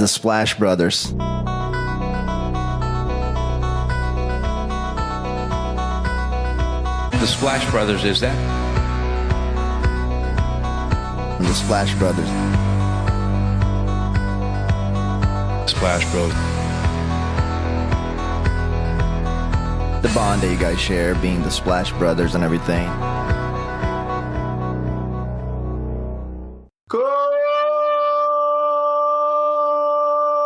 The Splash Brothers. The Splash Brothers, is that? The Splash Brothers. Splash Bros. The bond that you guys share, being the Splash Brothers and everything.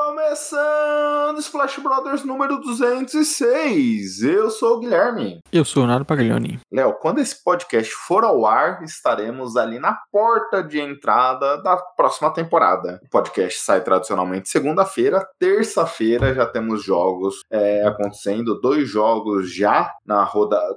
Começando Splash Brothers número 206. Eu sou o Guilherme. Eu sou o Leonardo Paglioni. Léo, quando esse podcast for ao ar, estaremos ali na porta de entrada da próxima temporada. O podcast sai tradicionalmente segunda-feira. Terça-feira já temos jogos acontecendo. 2 jogos já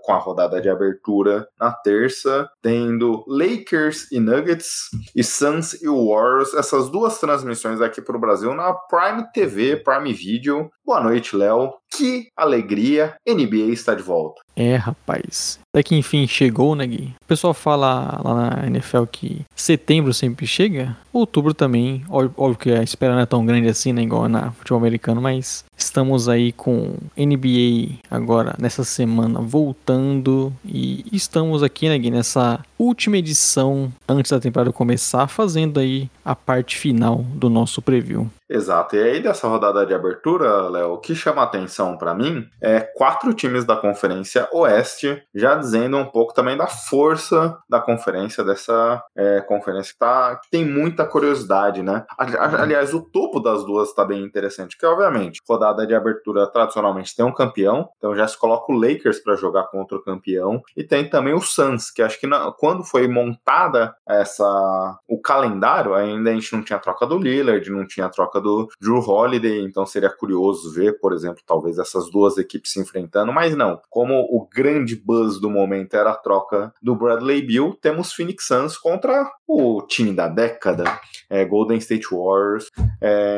com a rodada de abertura na terça, tendo Lakers e Nuggets e Suns e Warriors. Essas 2 transmissões aqui para o Brasil na Prime TV, Prime Video. Boa noite, Léo. Que alegria, NBA está de volta. É, rapaz. Até que enfim chegou, né, Gui? O pessoal fala lá na NFL que setembro sempre chega, outubro também. Óbvio que a espera não é tão grande assim, né, igual na futebol americano, mas estamos aí com NBA agora, nessa semana, voltando. E estamos aqui, né, Gui, nessa última edição, antes da temporada começar, fazendo aí a parte final do nosso preview. Exato, e aí dessa rodada de abertura, Léo, o que chama a atenção pra mim é 4 times da Conferência Oeste, já dizendo um pouco também da força da conferência, dessa conferência que tem muita curiosidade, né? Aliás, o topo das 2 tá bem interessante, que obviamente, rodada de abertura tradicionalmente tem um campeão, então já se coloca o Lakers pra jogar contra o campeão, e tem também o Suns, que acho que quando foi montada o calendário, ainda a gente não tinha a troca do Lillard, não tinha a troca do Drew Holiday, então seria curioso ver, por exemplo, talvez essas 2 equipes se enfrentando, mas não. Como o grande buzz do momento era a troca do Bradley Beal, temos Phoenix Suns contra o time da década, Golden State Warriors,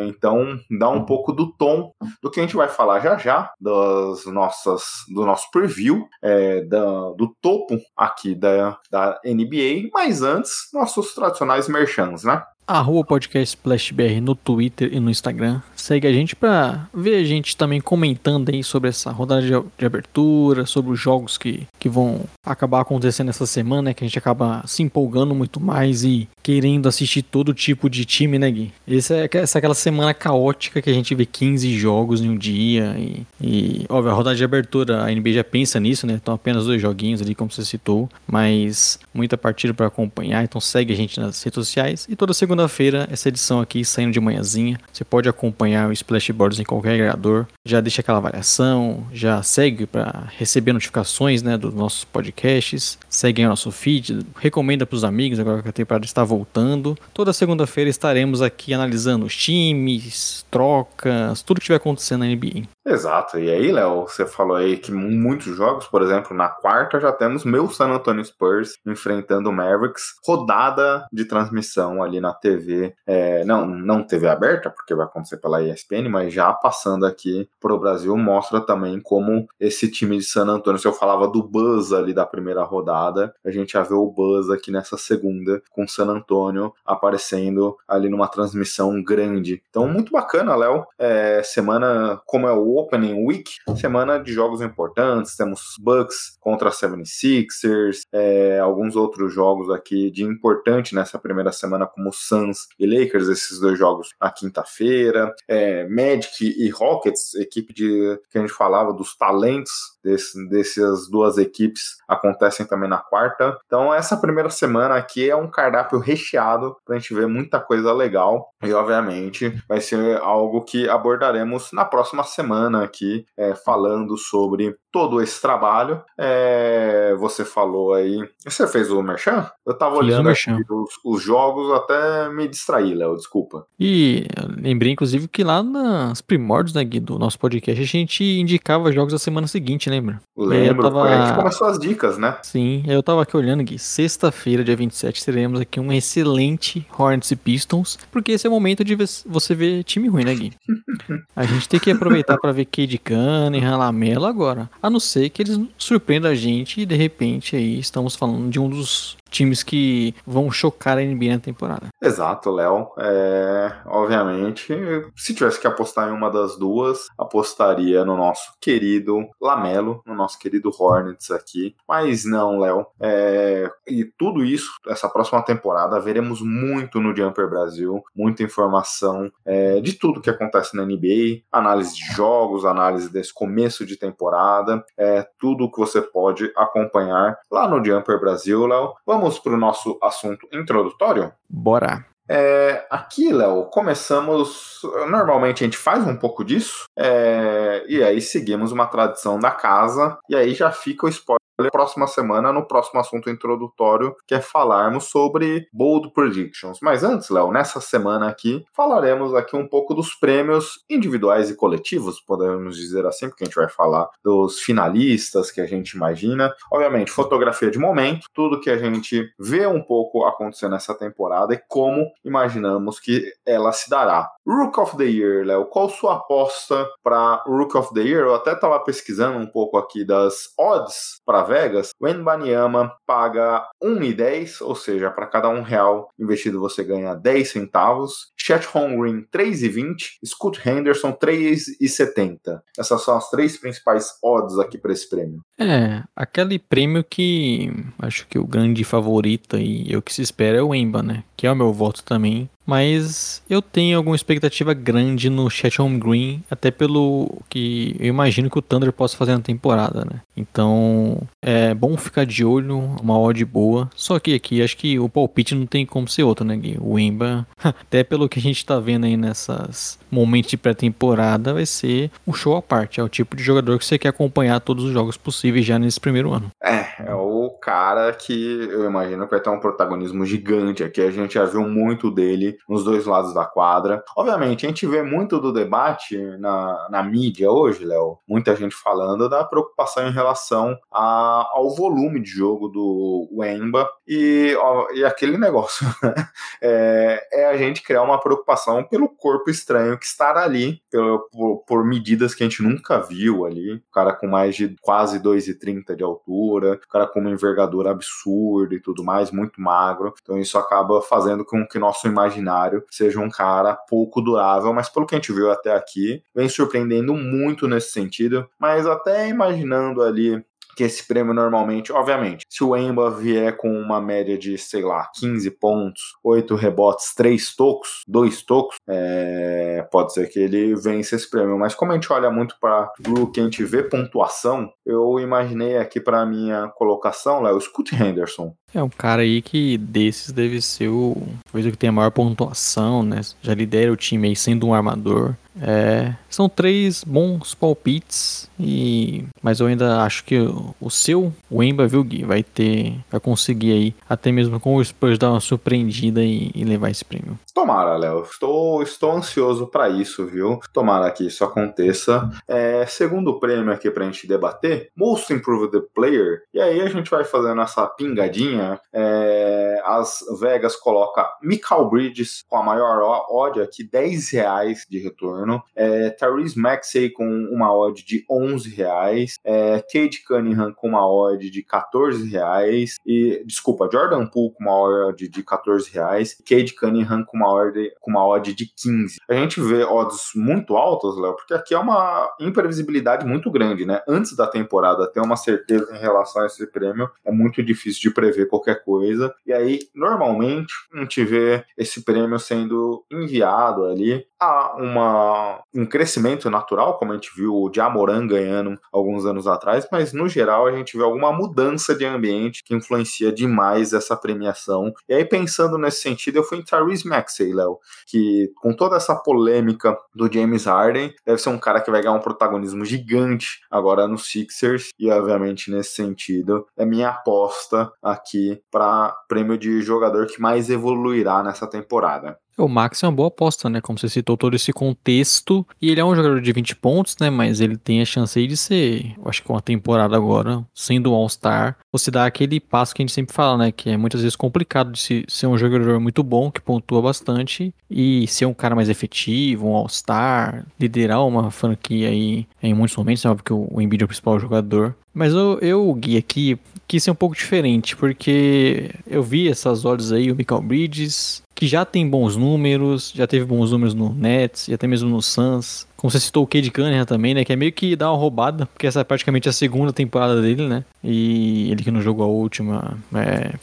então dá um pouco do tom do que a gente vai falar já, do nosso preview, do topo aqui da NBA, mas antes, nossos tradicionais merchans, né? @ podcast Splash BR no Twitter e no Instagram. Segue a gente pra ver a gente também comentando aí sobre essa rodada de abertura, sobre os jogos que vão acabar acontecendo essa semana, né? Que a gente acaba se empolgando muito mais e querendo assistir todo tipo de time, né, Gui? Essa é aquela semana caótica que a gente vê 15 jogos em um dia e óbvio, a rodada de abertura, a NBA já pensa nisso, né? Então apenas 2 joguinhos ali, como você citou, mas muita partida pra acompanhar, então segue a gente nas redes sociais e toda segunda feira essa edição aqui saindo de manhãzinha. Você pode acompanhar o Splash Brothers em qualquer agregador, já deixa aquela avaliação, já segue para receber notificações, né, dos nossos podcasts, segue o nosso feed, recomenda para os amigos agora que a temporada está voltando. Toda segunda-feira estaremos aqui analisando os times, trocas, tudo que estiver acontecendo na NBA. Exato, e aí, Léo, você falou aí que muitos jogos, por exemplo, na quarta já temos meu San Antonio Spurs enfrentando o Mavericks, rodada de transmissão ali na TV, não TV aberta, porque vai acontecer pela ESPN, mas já passando aqui pro Brasil, mostra também como esse time de San Antonio, se eu falava do buzz ali da primeira rodada, a gente já vê o buzz aqui nessa segunda, com o San Antonio aparecendo ali numa transmissão grande. Então, muito bacana, Léo, semana, como é o Opening Week, semana de jogos importantes, temos Bucks contra 76ers, alguns outros jogos aqui de importante nessa primeira semana, como Suns e Lakers, esses 2 jogos na quinta-feira, Magic e Rockets, equipe que a gente falava dos talentos dessas 2 equipes, acontecem também na quarta. Então essa primeira semana aqui é um cardápio recheado pra gente ver muita coisa legal e obviamente vai ser algo que abordaremos na próxima semana aqui, falando sobre todo esse trabalho. Você falou aí, você fez o merchan? Eu tava olhando aqui os jogos, até me distraí, Léo, desculpa. E lembrei inclusive que lá nas primórdios, né, Gui, do nosso podcast a gente indicava jogos da semana seguinte, lembra? Lembro, a gente começou as dicas, né? Sim, eu tava aqui olhando, Gui, sexta-feira, dia 27, teremos aqui um excelente Hornets e Pistons, porque esse é o momento de você ver time ruim, né, Gui? A gente tem que aproveitar pra ver Cade Cunningham, Lamelo agora, a não ser que eles surpreendam a gente e de repente aí estamos falando de um dos times que vão chocar a NBA na temporada. Exato, Léo. Obviamente, se tivesse que apostar em uma das duas, apostaria no nosso querido Lamelo, no nosso querido Hornets aqui. Mas não, Léo. E tudo isso, essa próxima temporada, veremos muito no Jumper Brasil, muita informação de tudo que acontece na NBA, análise de jogos, análise desse começo de temporada, tudo que você pode acompanhar lá no Jumper Brasil, Léo. Vamos para o nosso assunto introdutório? Bora! Aqui, Léo, começamos... Normalmente a gente faz um pouco disso, e aí seguimos uma tradição da casa, e aí já fica o spoiler. Próxima semana, no próximo assunto introdutório, que é falarmos sobre Bold Predictions. Mas antes, Léo, nessa semana aqui, falaremos aqui um pouco dos prêmios individuais e coletivos, podemos dizer assim, porque a gente vai falar dos finalistas que a gente imagina. Obviamente, fotografia de momento, tudo que a gente vê um pouco acontecendo nessa temporada e como imaginamos que ela se dará. Rook of the Year, Léo, qual sua aposta para Rook of the Year? Eu até estava pesquisando um pouco aqui das odds para Vegas. O Wembanyama paga $1,10, ou seja, para cada R$1 investido você ganha 10 centavos. Chet Holmgren, $3,20. Scoot Henderson, $3,70. Essas são as três principais odds aqui para esse prêmio. Aquele prêmio que acho que o grande favorito e o que se espera é o Wemba, né? Que é o meu voto também. Mas eu tenho alguma expectativa grande no Chet Holmgren, até pelo que eu imagino que o Thunder possa fazer na temporada, né? Então, é bom ficar de olho, uma odd boa. Só que aqui, acho que o palpite não tem como ser outro, né, Gui? O Wemba, até pelo que a gente tá vendo aí nessas momentos de pré-temporada, vai ser um show à parte. É o tipo de jogador que você quer acompanhar todos os jogos possíveis já nesse primeiro ano. É o cara que eu imagino que vai ter um protagonismo gigante aqui. A gente já viu muito dele nos dois lados da quadra. Obviamente, a gente vê muito do debate na mídia hoje, Léo, muita gente falando da preocupação em relação ao volume de jogo do Wemba e aquele negócio, né? A gente criar uma preocupação pelo corpo estranho que estará ali, por medidas que a gente nunca viu ali, o cara com mais de quase 2,30 de altura, o cara com uma envergadura absurda e tudo mais, muito magro, então isso acaba fazendo com que nosso imaginário seja um cara pouco durável, mas pelo que a gente viu até aqui, vem surpreendendo muito nesse sentido, mas até imaginando ali que esse prêmio normalmente, obviamente, se o Wemba vier com uma média de, 15 pontos, 8 rebotes, 3 tocos, 2 tocos, pode ser que ele vença esse prêmio. Mas como a gente olha muito para o que a gente vê pontuação, eu imaginei aqui para minha colocação, Léo, o Scoot Henderson. É um cara aí que desses deve ser o... Talvez o que tem a maior pontuação, né? Já lidera o time aí sendo um armador. São três bons palpites. Mas eu ainda acho que o Wemba, viu, Gui? Vai conseguir aí, até mesmo com o Spurs, dar uma surpreendida e levar esse prêmio. Tomara, Léo. Estou ansioso para isso, viu? Tomara que isso aconteça. Segundo prêmio aqui pra gente debater, Most Improved Player. E aí a gente vai fazendo essa pingadinha. As Vegas coloca Mikal Bridges com a maior odd aqui, R$10 de retorno, Tyrese Maxey com uma odd de R$11, Cade Cunningham com uma odd de R$14, Jordan Poole com uma odd de R$14, Cade Cunningham com uma odd de R$15. A gente vê odds muito altas, Léo, porque aqui é uma imprevisibilidade muito grande, né? Antes da temporada ter uma certeza em relação a esse prêmio é muito difícil de prever qualquer coisa, e aí normalmente a gente vê esse prêmio sendo enviado ali a um crescimento natural, como a gente viu o Ja Morant ganhando alguns anos atrás, mas no geral a gente vê alguma mudança de ambiente que influencia demais essa premiação, e aí pensando nesse sentido eu fui em Tyrese Maxey, Léo, que com toda essa polêmica do James Harden, deve ser um cara que vai ganhar um protagonismo gigante agora no Sixers, e obviamente nesse sentido é minha aposta aqui para prêmio de jogador que mais evoluirá nessa temporada. O Max é uma boa aposta, né? Como você citou, todo esse contexto. E ele é um jogador de 20 pontos, né? Mas ele tem a chance aí de ser, eu acho que uma temporada agora, sendo um All-Star, você dá aquele passo que a gente sempre fala, né? Que é muitas vezes complicado de ser um jogador muito bom, que pontua bastante, e ser um cara mais efetivo, um All-Star, liderar uma franquia aí em muitos momentos, sabe? Porque o Embiid é o principal jogador. Mas eu Gui, aqui quis ser um pouco diferente, porque eu vi essas odds aí, o Michael Bridges, que já tem bons números, já teve bons números no Nets e até mesmo no Suns. Como você citou o Cade Cunningham também, né? Que é meio que dá uma roubada, porque essa é praticamente a segunda temporada dele, né? E ele que não jogou a última,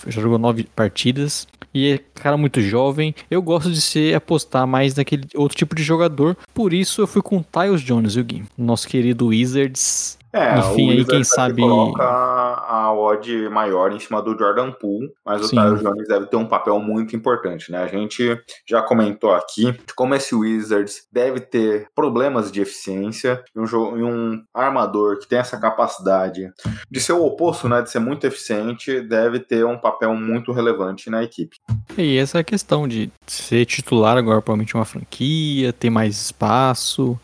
já jogou 9 partidas. E é cara muito jovem. Eu gosto de apostar mais naquele outro tipo de jogador. Por isso eu fui com o Tyus Jones, viu, Gui? Nosso querido Wizards. Enfim, o Wizards aí quem sabe coloca a odd maior em cima do Jordan Poole, mas o Tyus Jones deve ter um papel muito importante, né? A gente já comentou aqui de como esse Wizards deve ter problemas de eficiência e um armador que tem essa capacidade de ser o oposto, né? De ser muito eficiente, deve ter um papel muito relevante na equipe. E essa é a questão de ser titular agora, provavelmente uma franquia, ter mais espaço.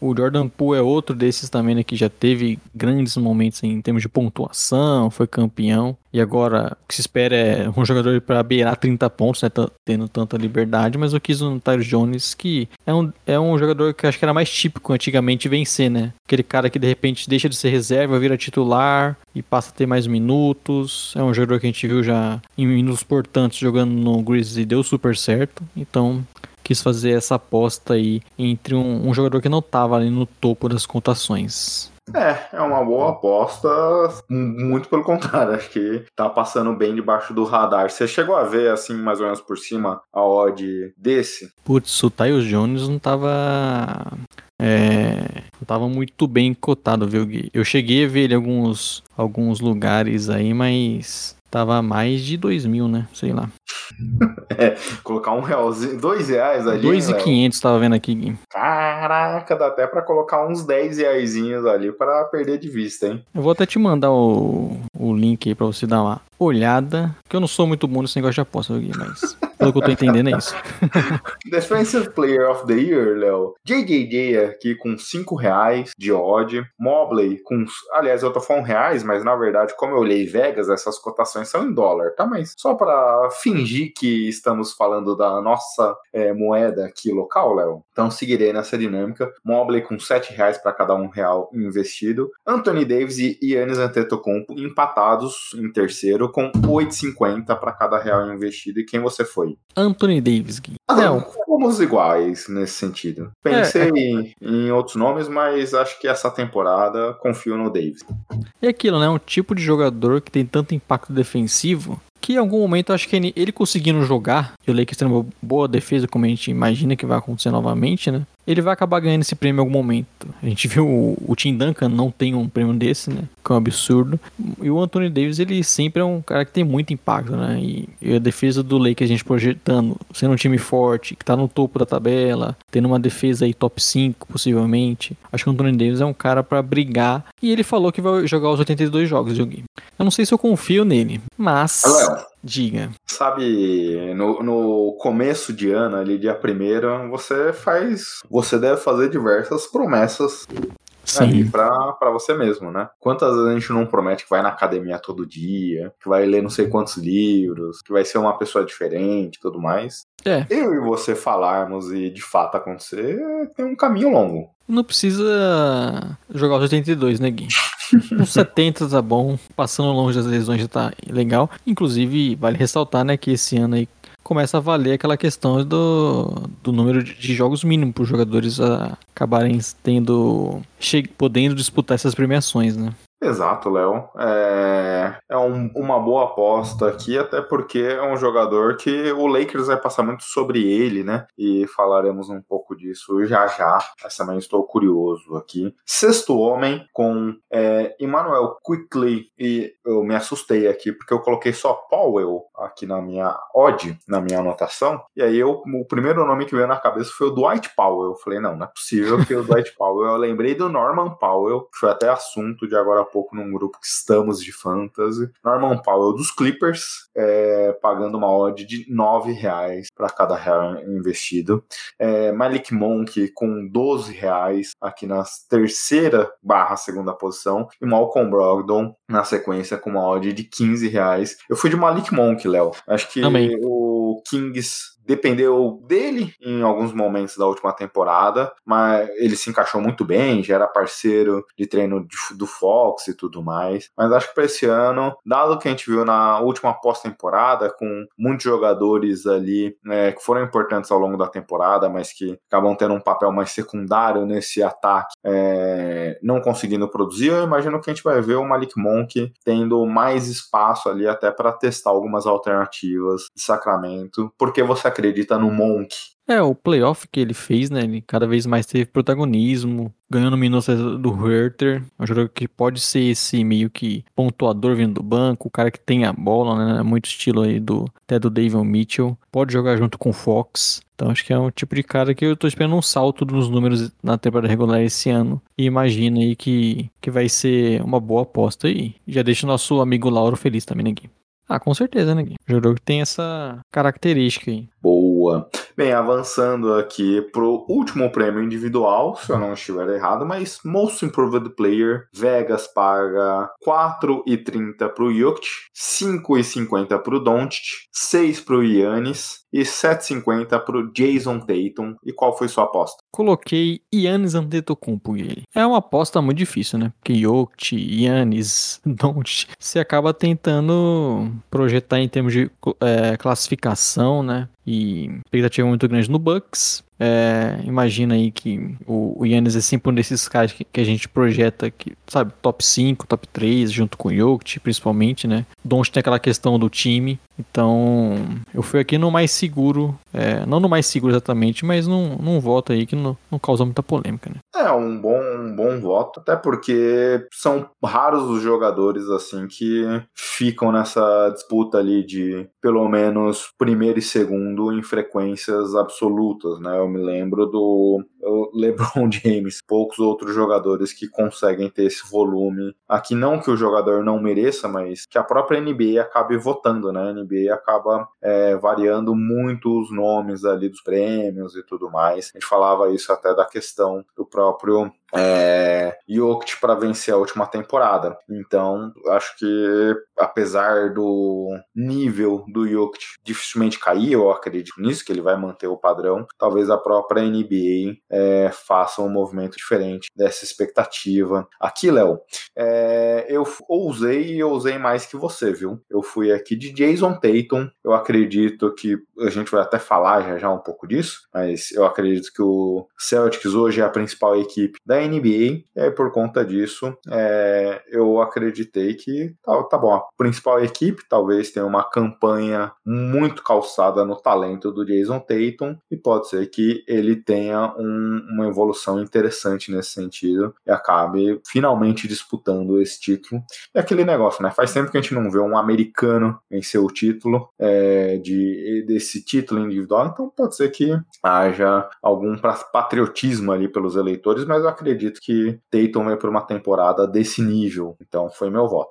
O Jordan Poole é outro desses também, né, que já teve grandes momentos em termos de pontuação, foi campeão, e agora o que se espera é um jogador para beirar 30 pontos, né, tendo tanta liberdade, mas eu quis um Tyus Jones que é um jogador que eu acho que era mais típico antigamente vencer, né, aquele cara que de repente deixa de ser reserva, vira titular e passa a ter mais minutos. É um jogador que a gente viu já em minutos importantes jogando no Grizzlies e deu super certo, então quis fazer essa aposta aí entre um jogador que não estava ali no topo das cotações. É uma boa aposta, muito pelo contrário, acho que tá passando bem debaixo do radar. Você chegou a ver, assim, mais ou menos por cima, a odd desse? Putz, o Tyus Jones não tava... não tava muito bem cotado, viu, Gui? Eu cheguei a ver ele em alguns lugares aí, mas... tava mais de 2.000, né? Sei lá. Colocar R$1, R$2 ali. 2.500 tava vendo aqui, Gui. Caraca, dá até pra colocar uns R$10 ali pra perder de vista, hein? Eu vou até te mandar o link aí pra você dar uma olhada, porque eu não sou muito bom nesse negócio de aposta, Gui, mas pelo que eu tô entendendo é isso. Defensive Player of the Year, Léo. JJJ aqui com R$5 de odd. Mobley com... Aliás, eu tô falando reais, mas na verdade, como eu olhei Vegas, essas cotações são em dólar, tá? Mas só pra fingir que estamos falando da nossa moeda aqui local, Léo, então seguirei nessa dinâmica. Mobley com R$7 para cada R$1 investido. Anthony Davis e Giannis Antetokounmpo empatados em terceiro com R$8,50 para cada R$1 investido. E quem você foi? Anthony Davis, Gui. Não, fomos iguais nesse sentido. Pensei em outros nomes, mas acho que essa temporada confio no Davis. E aquilo, né? Um tipo de jogador que tem tanto impacto defensivo, que em algum momento eu acho que ele conseguindo jogar, e o Lakers tendo uma boa defesa, como a gente imagina que vai acontecer novamente, né? Ele vai acabar ganhando esse prêmio em algum momento. A gente viu o Tim Duncan não tem um prêmio desse, né? Que é um absurdo. E o Anthony Davis, ele sempre é um cara que tem muito impacto, né? E a defesa do Lakers, a gente projetando, sendo um time forte, que tá no topo da tabela, tendo uma defesa aí top 5, possivelmente. Acho que o Anthony Davis é um cara pra brigar. E ele falou que vai jogar os 82 jogos, viu, Gui? Eu não sei se eu confio nele, mas... Diga. Sabe, no começo de ano, ali dia 1º, você deve fazer diversas promessas. Sim. Pra você mesmo, né? Quantas vezes a gente não promete que vai na academia todo dia, que vai ler não sei quantos livros, que vai ser uma pessoa diferente e tudo mais. Eu e você falarmos e de fato acontecer, tem um caminho longo. Não precisa jogar os 82, né, Gui? Uns 70 tá bom, passando longe das lesões já tá legal. Inclusive, vale ressaltar, né, que esse ano aí começa a valer aquela questão do número de jogos mínimo para os jogadores acabarem podendo disputar essas premiações, né? Exato, Léo. Uma boa aposta aqui, até porque é um jogador que o Lakers vai passar muito sobre ele, né? E falaremos um pouco disso já já. Mas também estou curioso aqui. Sexto homem com Emmanuel Quickley. E eu me assustei aqui porque eu coloquei só Powell aqui na minha odd, na minha anotação. E aí o primeiro nome que veio na cabeça foi o Dwight Powell. Eu falei, não é possível que o Dwight Powell... Eu lembrei do Norman Powell, que foi até assunto de agora pouco num grupo que estamos de fantasy. Norman Powell dos Clippers, pagando uma odd de R$9 para cada real investido. Malik Monk com R$12 aqui na terceira/segunda posição. E Malcolm Brogdon na sequência com uma odd de R$15. Eu fui de Malik Monk, Léo. Acho que também. O Kings dependeu dele em alguns momentos da última temporada, mas ele se encaixou muito bem, já era parceiro de treino do Fox e tudo mais, mas acho que para esse ano, dado que a gente viu na última pós-temporada, com muitos jogadores ali que foram importantes ao longo da temporada, mas que acabam tendo um papel mais secundário nesse ataque, não conseguindo produzir, eu imagino que a gente vai ver o Malik Monk tendo mais espaço ali até para testar algumas alternativas de Sacramento, porque você acredita no Monk. O playoff que ele fez, né? Ele cada vez mais teve protagonismo, ganhando minutos do Huerter, um jogador que pode ser esse meio que pontuador vindo do banco, o cara que tem a bola, né? Muito estilo aí do Davion Mitchell, pode jogar junto com o Fox. Então acho que é um tipo de cara que eu tô esperando um salto nos números na temporada regular esse ano. E imagina aí que vai ser uma boa aposta aí. Já deixa o nosso amigo Lauro feliz também, né, Gui? Ah, com certeza, né, Gui? O jogador que tem essa característica aí. Boa. Bem, avançando aqui pro último prêmio individual, se eu não estiver errado, mas Most Improved Player, Vegas paga R$4,30 pro Jokic, R$5,50 pro Doncic, R$6 pro Giannis e R$7,50 pro Jason Tatum. E qual foi sua aposta? Coloquei Giannis Antetokounmpo. É uma aposta muito difícil, né? Porque Jokic, Giannis, Doncic, você acaba tentando projetar em termos de classificação, né? E expectativa muito grande no Bucks. Imagina aí que o Giannis é sempre um desses caras que a gente projeta, que, sabe, top 5, top 3, junto com o Jokic, principalmente, né? Doncic tem aquela questão do time. Então, eu fui aqui no mais seguro, não no mais seguro exatamente, mas num voto aí que não causou muita polêmica, né? Um bom voto, até porque são raros os jogadores, assim, que ficam nessa disputa ali de, pelo menos, primeiro e segundo em frequências absolutas, né? Eu me lembro do LeBron James, poucos outros jogadores que conseguem ter esse volume aqui, não que o jogador não mereça, mas que a própria NBA acabe votando, né? A NBA acaba variando muito os nomes ali dos prêmios e tudo mais. A gente falava isso até da questão do próprio Jokic para vencer a última temporada. Então, acho que apesar do nível do Jokic dificilmente cair, eu acredito nisso, que ele vai manter o padrão, talvez a própria NBA faça um movimento diferente dessa expectativa. Aqui, Léo, eu ousei e ousei mais que você, viu? Eu fui aqui de Jason Tatum, eu acredito que a gente vai até falar já um pouco disso, mas eu acredito que o Celtics hoje é a principal equipe da NBA, e aí por conta disso eu acreditei que tá bom, a principal equipe talvez tenha uma campanha muito calçada no talento do Jason Tatum, e pode ser que ele tenha uma evolução interessante nesse sentido, e acabe finalmente disputando esse título. É aquele negócio, né, faz tempo que a gente não vê um americano vencer o título desse título individual, então pode ser que haja algum patriotismo ali pelos eleitores, mas eu acredito que Tatum vai por uma temporada desse nível, então foi meu voto.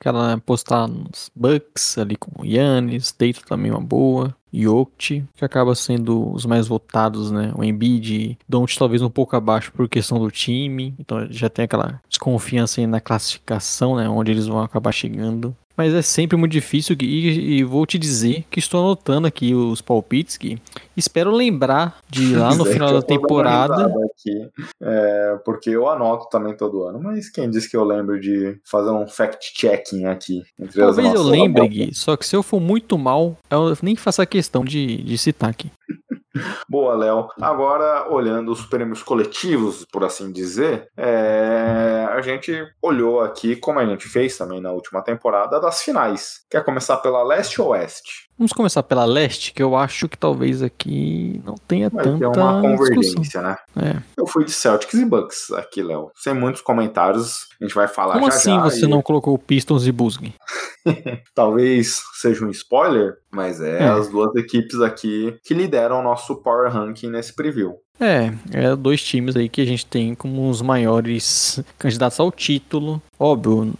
Quero apostar nos Bucks ali com o Giannis, Tatum também uma boa, Jokic, que acaba sendo os mais votados, né, o Embiid, Doncic talvez um pouco abaixo por questão do time, então já tem aquela desconfiança aí na classificação, né, onde eles vão acabar chegando. Mas é sempre muito difícil, Gui, e vou te dizer que estou anotando aqui os palpites, Gui. Espero lembrar de ir lá no final da temporada. Aqui, porque eu anoto também todo ano, mas quem disse que eu lembro de fazer um fact-checking aqui? Entre talvez eu lembre, Gui, só que se eu for muito mal, eu nem faço a questão de citar aqui. Boa, Léo. Agora, olhando os prêmios coletivos, por assim dizer, a gente olhou aqui, como a gente fez também na última temporada, das finais. Quer começar pela leste ou oeste? Vamos começar pela leste, que eu acho que talvez aqui não tenha tanta discussão. Vai ter uma convergência, né? Eu fui de Celtics e Bucks aqui, Léo. Sem muitos comentários, a gente vai falar já. Como assim você não colocou Pistons e Bulls? Talvez seja um spoiler, mas as duas equipes aqui que lideram o nosso power ranking nesse preview. Dois times aí que a gente tem como os maiores candidatos ao título, Óbvio,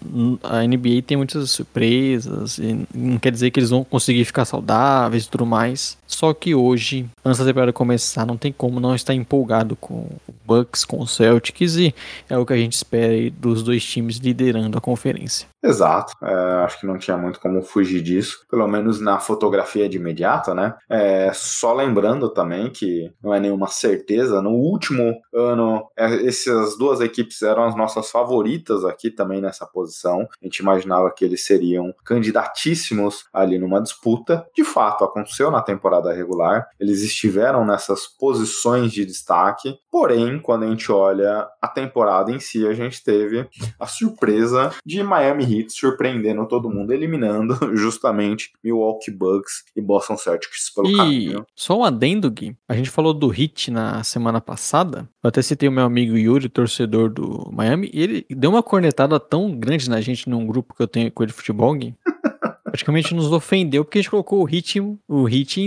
a NBA tem muitas surpresas, e não quer dizer que eles vão conseguir ficar saudáveis e tudo mais. Só que hoje, antes da temporada começar, não tem como não estar empolgado com o Bucks, com o Celtics, e é o que a gente espera aí dos dois times liderando a conferência. Exato, acho que não tinha muito como fugir disso, pelo menos na fotografia de imediato, né? Só lembrando também que não é nenhuma certeza, no último ano essas duas equipes eram as nossas favoritas aqui também nessa posição, a gente imaginava que eles seriam candidatíssimos ali numa disputa, de fato aconteceu na temporada regular, eles estiveram nessas posições de destaque, porém, quando a gente olha a temporada em si, a gente teve a surpresa de Miami Heat surpreendendo todo mundo, eliminando justamente Milwaukee Bucks e Boston Celtics pelo caminho. Só um adendo, Gui, a gente falou do Heat na semana passada, eu até citei o meu amigo Yuri, torcedor do Miami, e ele deu uma cornetada tão grande na gente num grupo que eu tenho com ele de futebol, Gui. Praticamente nos ofendeu porque a gente colocou o Heat em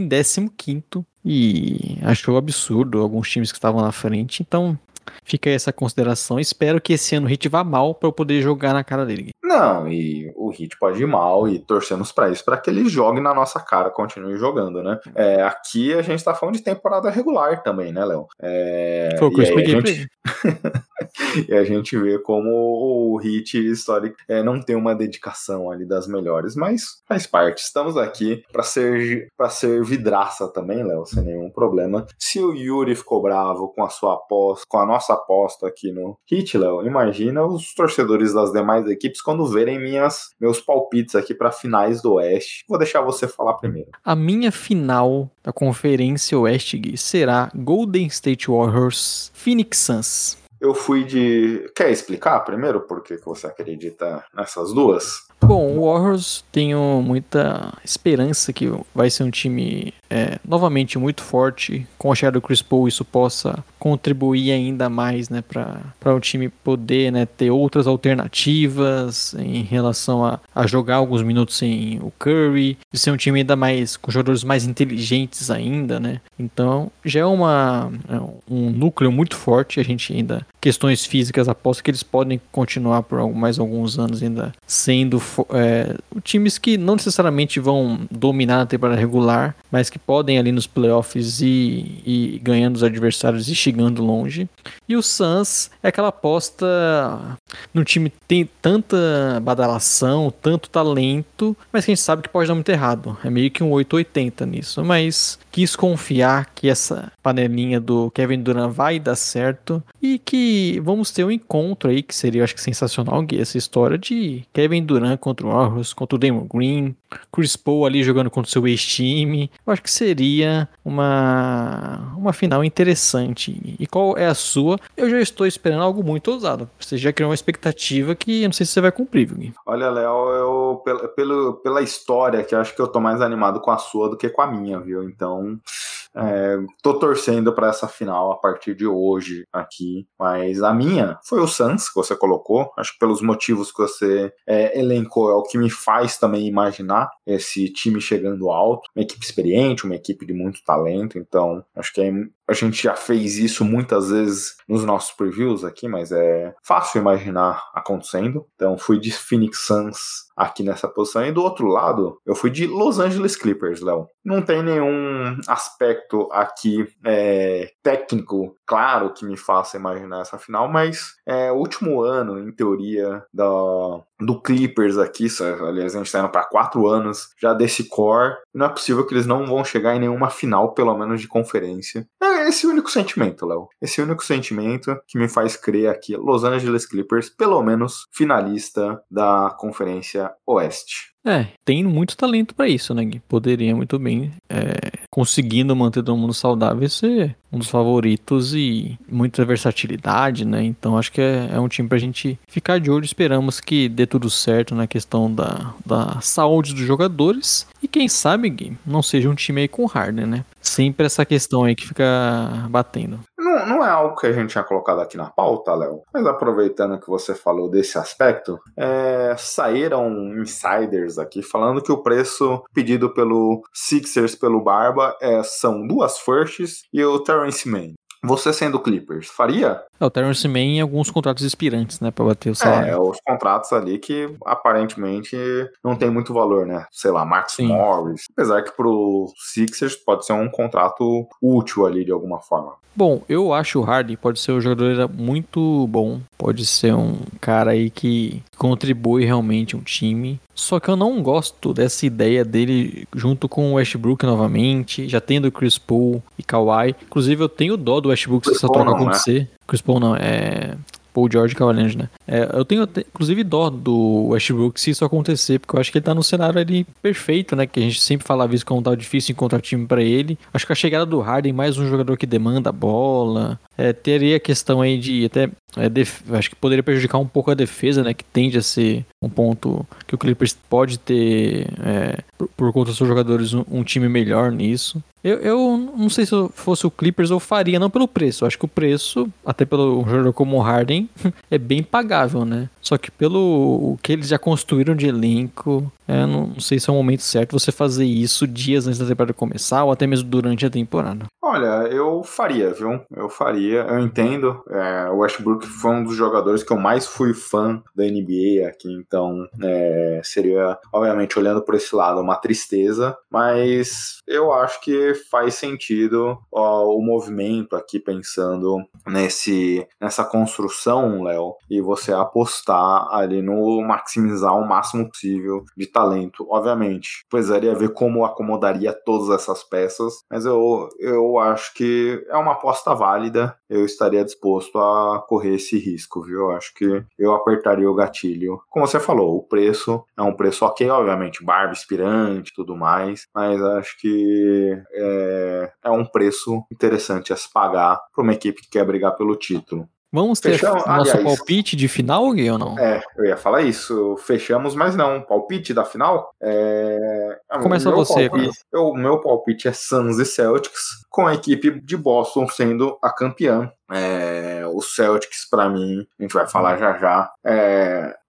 15º e achou absurdo alguns times que estavam na frente, então fica aí essa consideração. Espero que esse ano o Heat vá mal para eu poder jogar na cara dele. Não, e o Heat pode ir mal e torcemos para isso, para que ele jogue na nossa cara, continue jogando, né? Aqui a gente tá falando de temporada regular também, né, Léo? Foi o que eu expliquei pra ele. E a gente vê como o Heat histórico não tem uma dedicação ali das melhores, mas faz parte. Estamos aqui para ser vidraça também, Léo, sem nenhum problema. Se o Yuri ficou bravo com a sua aposta, com a nossa aposta aqui no Heat, Léo, imagina os torcedores das demais equipes quando verem meus palpites aqui para finais do Oeste. Vou deixar você falar primeiro. A minha final da Conferência Oeste, Gui, será Golden State Warriors, Phoenix Suns. Eu fui de... Quer explicar primeiro por que você acredita nessas duas? Bom, o Warriors, tenho muita esperança que vai ser um time novamente muito forte. Com a chegada do Chris Paul, isso possa contribuir ainda mais, né, para o time poder, né, ter outras alternativas em relação a jogar alguns minutos sem o Curry, de ser um time ainda mais com jogadores mais inteligentes ainda, né? Então já é um núcleo muito forte. A gente ainda, questões físicas, aposto que eles podem continuar por mais alguns anos ainda sendo times que não necessariamente vão dominar a temporada regular, mas que podem ali nos playoffs e ganhando os adversários e chegando longe. E o Suns é aquela aposta num time que tem tanta badalação, tanto talento, mas que a gente sabe que pode dar muito errado. É meio que um 880 nisso, mas quis confiar que essa panelinha do Kevin Durant vai dar certo e que vamos ter um encontro aí que seria, eu acho que sensacional, Gui, essa história de Kevin Durant contra o Warriors, contra o Damon Green, Chris Paul ali jogando contra o seu ex-time. Eu acho que seria uma final interessante. E qual é a sua? Eu já estou esperando algo muito ousado. Você já criou uma expectativa que eu não sei se você vai cumprir, Gui. Olha, Léo, eu pela história que eu acho que eu tô mais animado com a sua do que com a minha, viu? Então... tô torcendo para essa final a partir de hoje aqui, mas a minha foi o Suns que você colocou, acho que pelos motivos que você elencou é o que me faz também imaginar esse time chegando alto, uma equipe experiente, uma equipe de muito talento, então acho que a gente já fez isso muitas vezes nos nossos previews aqui, mas é fácil imaginar acontecendo, então fui de Phoenix Suns aqui nessa posição, e do outro lado eu fui de Los Angeles Clippers, Léo. Não tem nenhum aspecto aqui técnico claro que me faça imaginar essa final, mas o último ano, em teoria, do Clippers aqui, aliás, a gente está indo para 4 anos já desse core, não é possível que eles não vão chegar em nenhuma final, pelo menos de conferência. É esse único sentimento, Léo. Esse único sentimento que me faz crer aqui, Los Angeles Clippers, pelo menos finalista da Conferência Oeste. Tem muito talento para isso, né, Gui? Poderia muito bem, conseguindo manter todo mundo saudável, ser um dos favoritos e muita versatilidade, né? Então acho que é um time pra gente ficar de olho. Esperamos que dê tudo certo na questão da saúde dos jogadores e quem sabe, Gui, não seja um time aí com Harden, né? Sempre essa questão aí que fica batendo. Não é algo que a gente tinha colocado aqui na pauta, Léo, mas aproveitando que você falou desse aspecto, saíram insiders aqui falando que o preço pedido pelo Sixers, pelo Barba, são 2 firsts e o Terrence Mann. Você sendo Clippers, faria? É, o Terrence Mann em alguns contratos expirantes, né, pra bater o salário. É, os contratos ali que aparentemente não tem muito valor, né? Sei lá, Marcus Morris. Apesar que pro Sixers pode ser um contrato útil ali de alguma forma. Bom, eu acho o Harden pode ser um jogador muito bom. Pode ser um cara aí que contribui realmente um time. Só que eu não gosto dessa ideia dele junto com o Westbrook novamente, já tendo o Chris Paul e Kawhi. Inclusive eu tenho dó do Westbrook se essa troca acontecer. Né? Chris Paul não, é... Paul George Cavaliers, né? É, eu tenho inclusive dó do Westbrook se isso acontecer, porque eu acho que ele tá no cenário ali perfeito, né? Que a gente sempre falava isso como tá difícil encontrar time pra ele. Acho que a chegada do Harden, mais um jogador que demanda a bola, teria a questão aí de até... acho que poderia prejudicar um pouco a defesa, né? Que tende a ser um ponto que o Clippers pode ter, por conta dos seus jogadores, um time melhor nisso. Eu não sei se eu fosse o Clippers eu faria, não pelo preço. Eu acho que o preço, até pelo jogador como o Harden, é bem pagável, né? Só que pelo que eles já construíram de elenco, não sei se é o momento certo você fazer isso dias antes da temporada começar ou até mesmo durante a temporada. Olha, eu faria, viu? Eu faria, eu entendo. O Westbrook foi um dos jogadores que eu mais fui fã da NBA aqui, então seria, obviamente, olhando por esse lado, uma tristeza, mas eu acho que faz sentido o movimento aqui pensando nessa construção, Léo, e você apostar ali no maximizar o máximo possível de talento, obviamente. Precisaria ver como acomodaria todas essas peças, mas eu acho que é uma aposta válida, eu estaria disposto a correr esse risco, viu? Acho que eu apertaria o gatilho. Como você falou, o preço é um preço ok, obviamente, barba, inspirante, tudo mais, mas acho que é um preço interessante a se pagar para uma equipe que quer brigar pelo título. Vamos ter nosso palpite de final, Gui, ou não? É, eu ia falar isso. Fechamos, mas não. Palpite da final? Começa você, Gui. O meu palpite é Suns e Celtics, com a equipe de Boston sendo a campeã. O Celtics, pra mim, a gente vai falar já,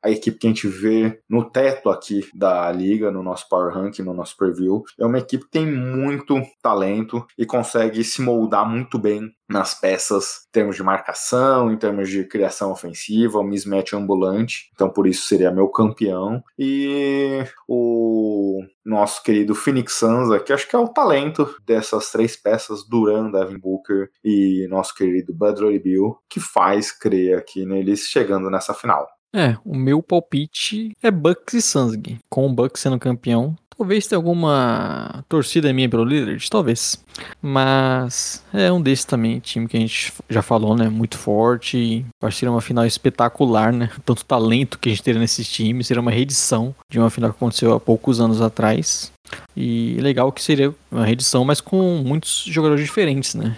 a equipe que a gente vê no teto aqui da liga, no nosso Power Ranking, no nosso preview, é uma equipe que tem muito talento e consegue se moldar muito bem nas peças, em termos de marcação, em termos de criação ofensiva, um mismatch ambulante, então por isso seria meu campeão. E o nosso querido Phoenix Suns aqui, acho que é o talento dessas três peças, Durant, Devin Booker e nosso querido Bradley Beal, que faz crer aqui neles chegando nessa final. O meu palpite é Bucks e Suns, com o Bucks sendo campeão. Talvez tenha alguma torcida minha pelo Lillard, talvez. Mas é um desses também, time que a gente já falou, né? Muito forte. Acho que seria uma final espetacular, né? Tanto talento que a gente teria nesses times. Seria uma reedição de uma final que aconteceu há poucos anos atrás. E legal que seria uma reedição, mas com muitos jogadores diferentes, né?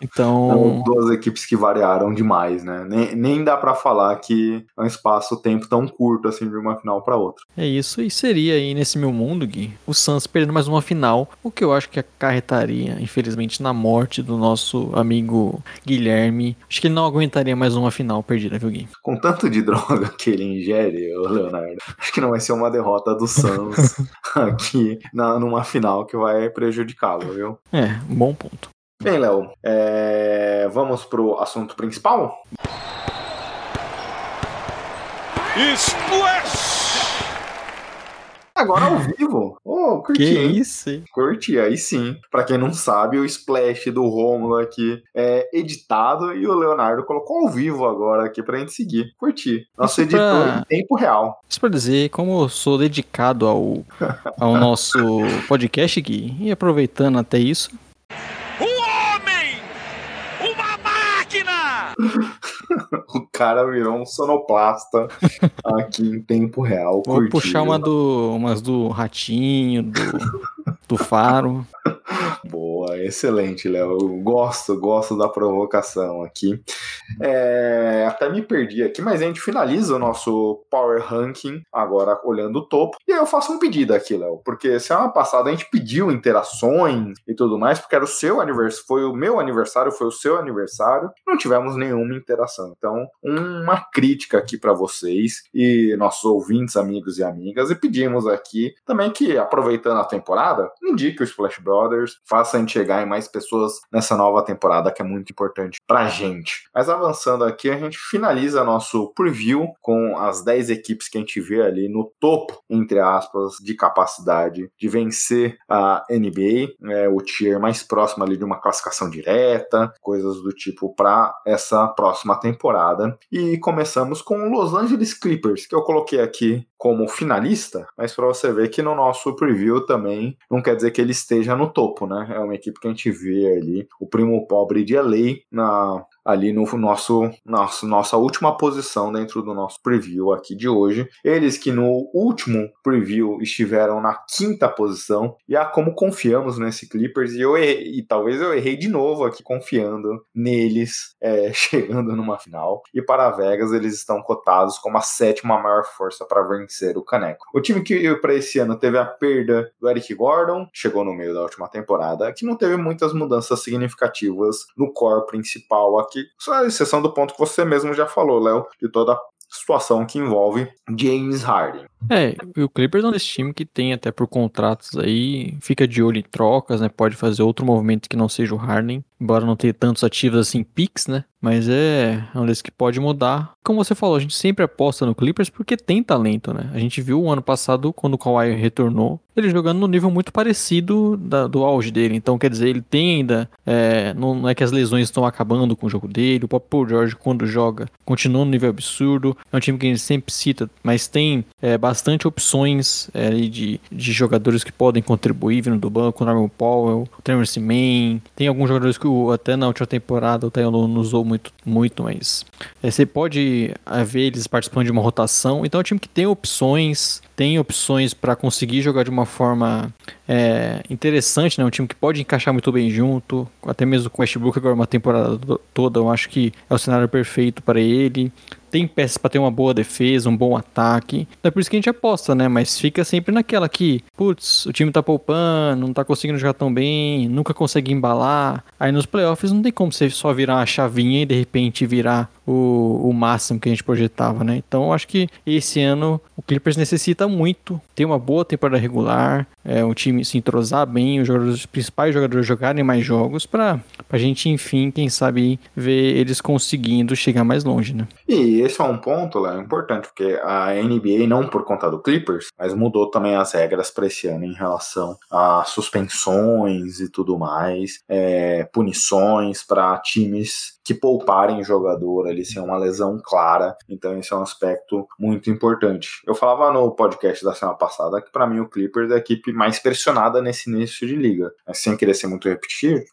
Então... duas equipes que variaram demais, né? Nem dá pra falar que é um espaço-tempo tão curto assim de uma final pra outra. É isso, e seria aí nesse meu mundo, Gui, o Suns perdendo mais uma final, o que eu acho que acarretaria, infelizmente, na morte do nosso amigo Guilherme. Acho que ele não aguentaria mais uma final perdida, viu, Gui? Com tanto de droga que ele ingere, Leonardo, acho que não vai ser uma derrota do Suns aqui numa final que vai prejudicá-lo, viu? Bom ponto. Bem, Léo, vamos pro assunto principal? Splash! Agora ao vivo. Curti. Que isso, hein? Curti, aí sim. Pra quem não sabe, o Splash do Rômulo aqui é editado e o Leonardo colocou ao vivo agora aqui pra gente seguir. Curti. Nosso editor em tempo real. Isso pra dizer, como eu sou dedicado ao nosso podcast aqui, e aproveitando até isso... O cara virou um sonoplasta aqui em tempo real. Vou curtindo. Puxar umas do Ratinho, do Faro. Boa, excelente, Léo. Eu gosto da provocação aqui. Até me perdi aqui, mas a gente finaliza o nosso Power Ranking, agora olhando o topo. E aí eu faço um pedido aqui, Léo, porque semana passada a gente pediu interações e tudo mais, porque era o seu aniversário, foi o meu aniversário, foi o seu aniversário, não tivemos nenhuma interação. Então, uma crítica aqui para vocês e nossos ouvintes, amigos e amigas, e pedimos aqui também que, aproveitando a temporada, indique o Splash Brothers, faça a gente chegar em mais pessoas nessa nova temporada, que é muito importante pra gente. Mas avançando aqui, a gente finaliza nosso preview com as 10 equipes que a gente vê ali no topo, entre aspas, de capacidade de vencer a NBA, o tier mais próximo ali de uma classificação direta, coisas do tipo para essa próxima temporada. E começamos com o Los Angeles Clippers, que eu coloquei aqui como finalista, mas para você ver que no nosso preview também não quer dizer que ele esteja no topo, né? É uma equipe que a gente vê ali, o primo pobre de LA ali no nossa última posição dentro do nosso preview aqui de hoje. Eles que no último preview estiveram na quinta posição, e como confiamos nesse Clippers, e talvez eu errei de novo aqui confiando neles chegando numa final. E para Vegas, eles estão cotados como a sétima maior força para vencer o Caneco. O time que para esse ano teve a perda do Eric Gordon, chegou no meio da última temporada, que não teve muitas mudanças significativas no core principal aqui, só a exceção do ponto que você mesmo já falou, Léo, de toda a situação que envolve James Harden. O Clippers é um desse time que tem até por contratos aí, fica de olho em trocas, né? Pode fazer outro movimento que não seja o Harden, embora não tenha tantos ativos assim, picks, né? Mas é um desses que pode mudar. Como você falou, a gente sempre aposta no Clippers porque tem talento, né? A gente viu o ano passado, quando o Kawhi retornou, ele jogando num nível muito parecido do auge dele. Então, quer dizer, ele tem ainda... não é que as lesões estão acabando com o jogo dele. O próprio Paul George, quando joga, continua num nível absurdo. É um time que a gente sempre cita, mas tem bastante opções de jogadores que podem contribuir vindo do banco. O Norman Powell, o Terrence Mann. Tem alguns jogadores que até na última temporada o Taylor não usou muito, mas você pode ver eles participando de uma rotação. Então é um time que tem opções para conseguir jogar de uma forma interessante, né? Um time que pode encaixar muito bem junto, até mesmo com o Westbrook agora uma temporada toda, eu acho que é o cenário perfeito para ele. Tem peças para ter uma boa defesa, um bom ataque. É por isso que a gente aposta, né? Mas fica sempre naquela que, o time tá poupando, não tá conseguindo jogar tão bem, nunca consegue embalar. Aí nos playoffs não tem como você só virar a chavinha e de repente virar o máximo que a gente projetava, né? Então eu acho que esse ano o Clippers necessita muito ter uma boa temporada regular, o time se entrosar bem, os principais jogadores jogarem mais jogos pra gente, enfim, quem sabe ver eles conseguindo chegar mais longe, né? E esse é um ponto, Léo, importante, porque a NBA, não por conta do Clippers, mas mudou também as regras para esse ano em relação a suspensões e tudo mais, punições para times que pouparem jogador ali sem uma lesão clara. Então esse é um aspecto muito importante. Eu falava no podcast da semana passada que para mim o Clippers é a equipe mais pressionada nesse início de liga. Sem querer ser muito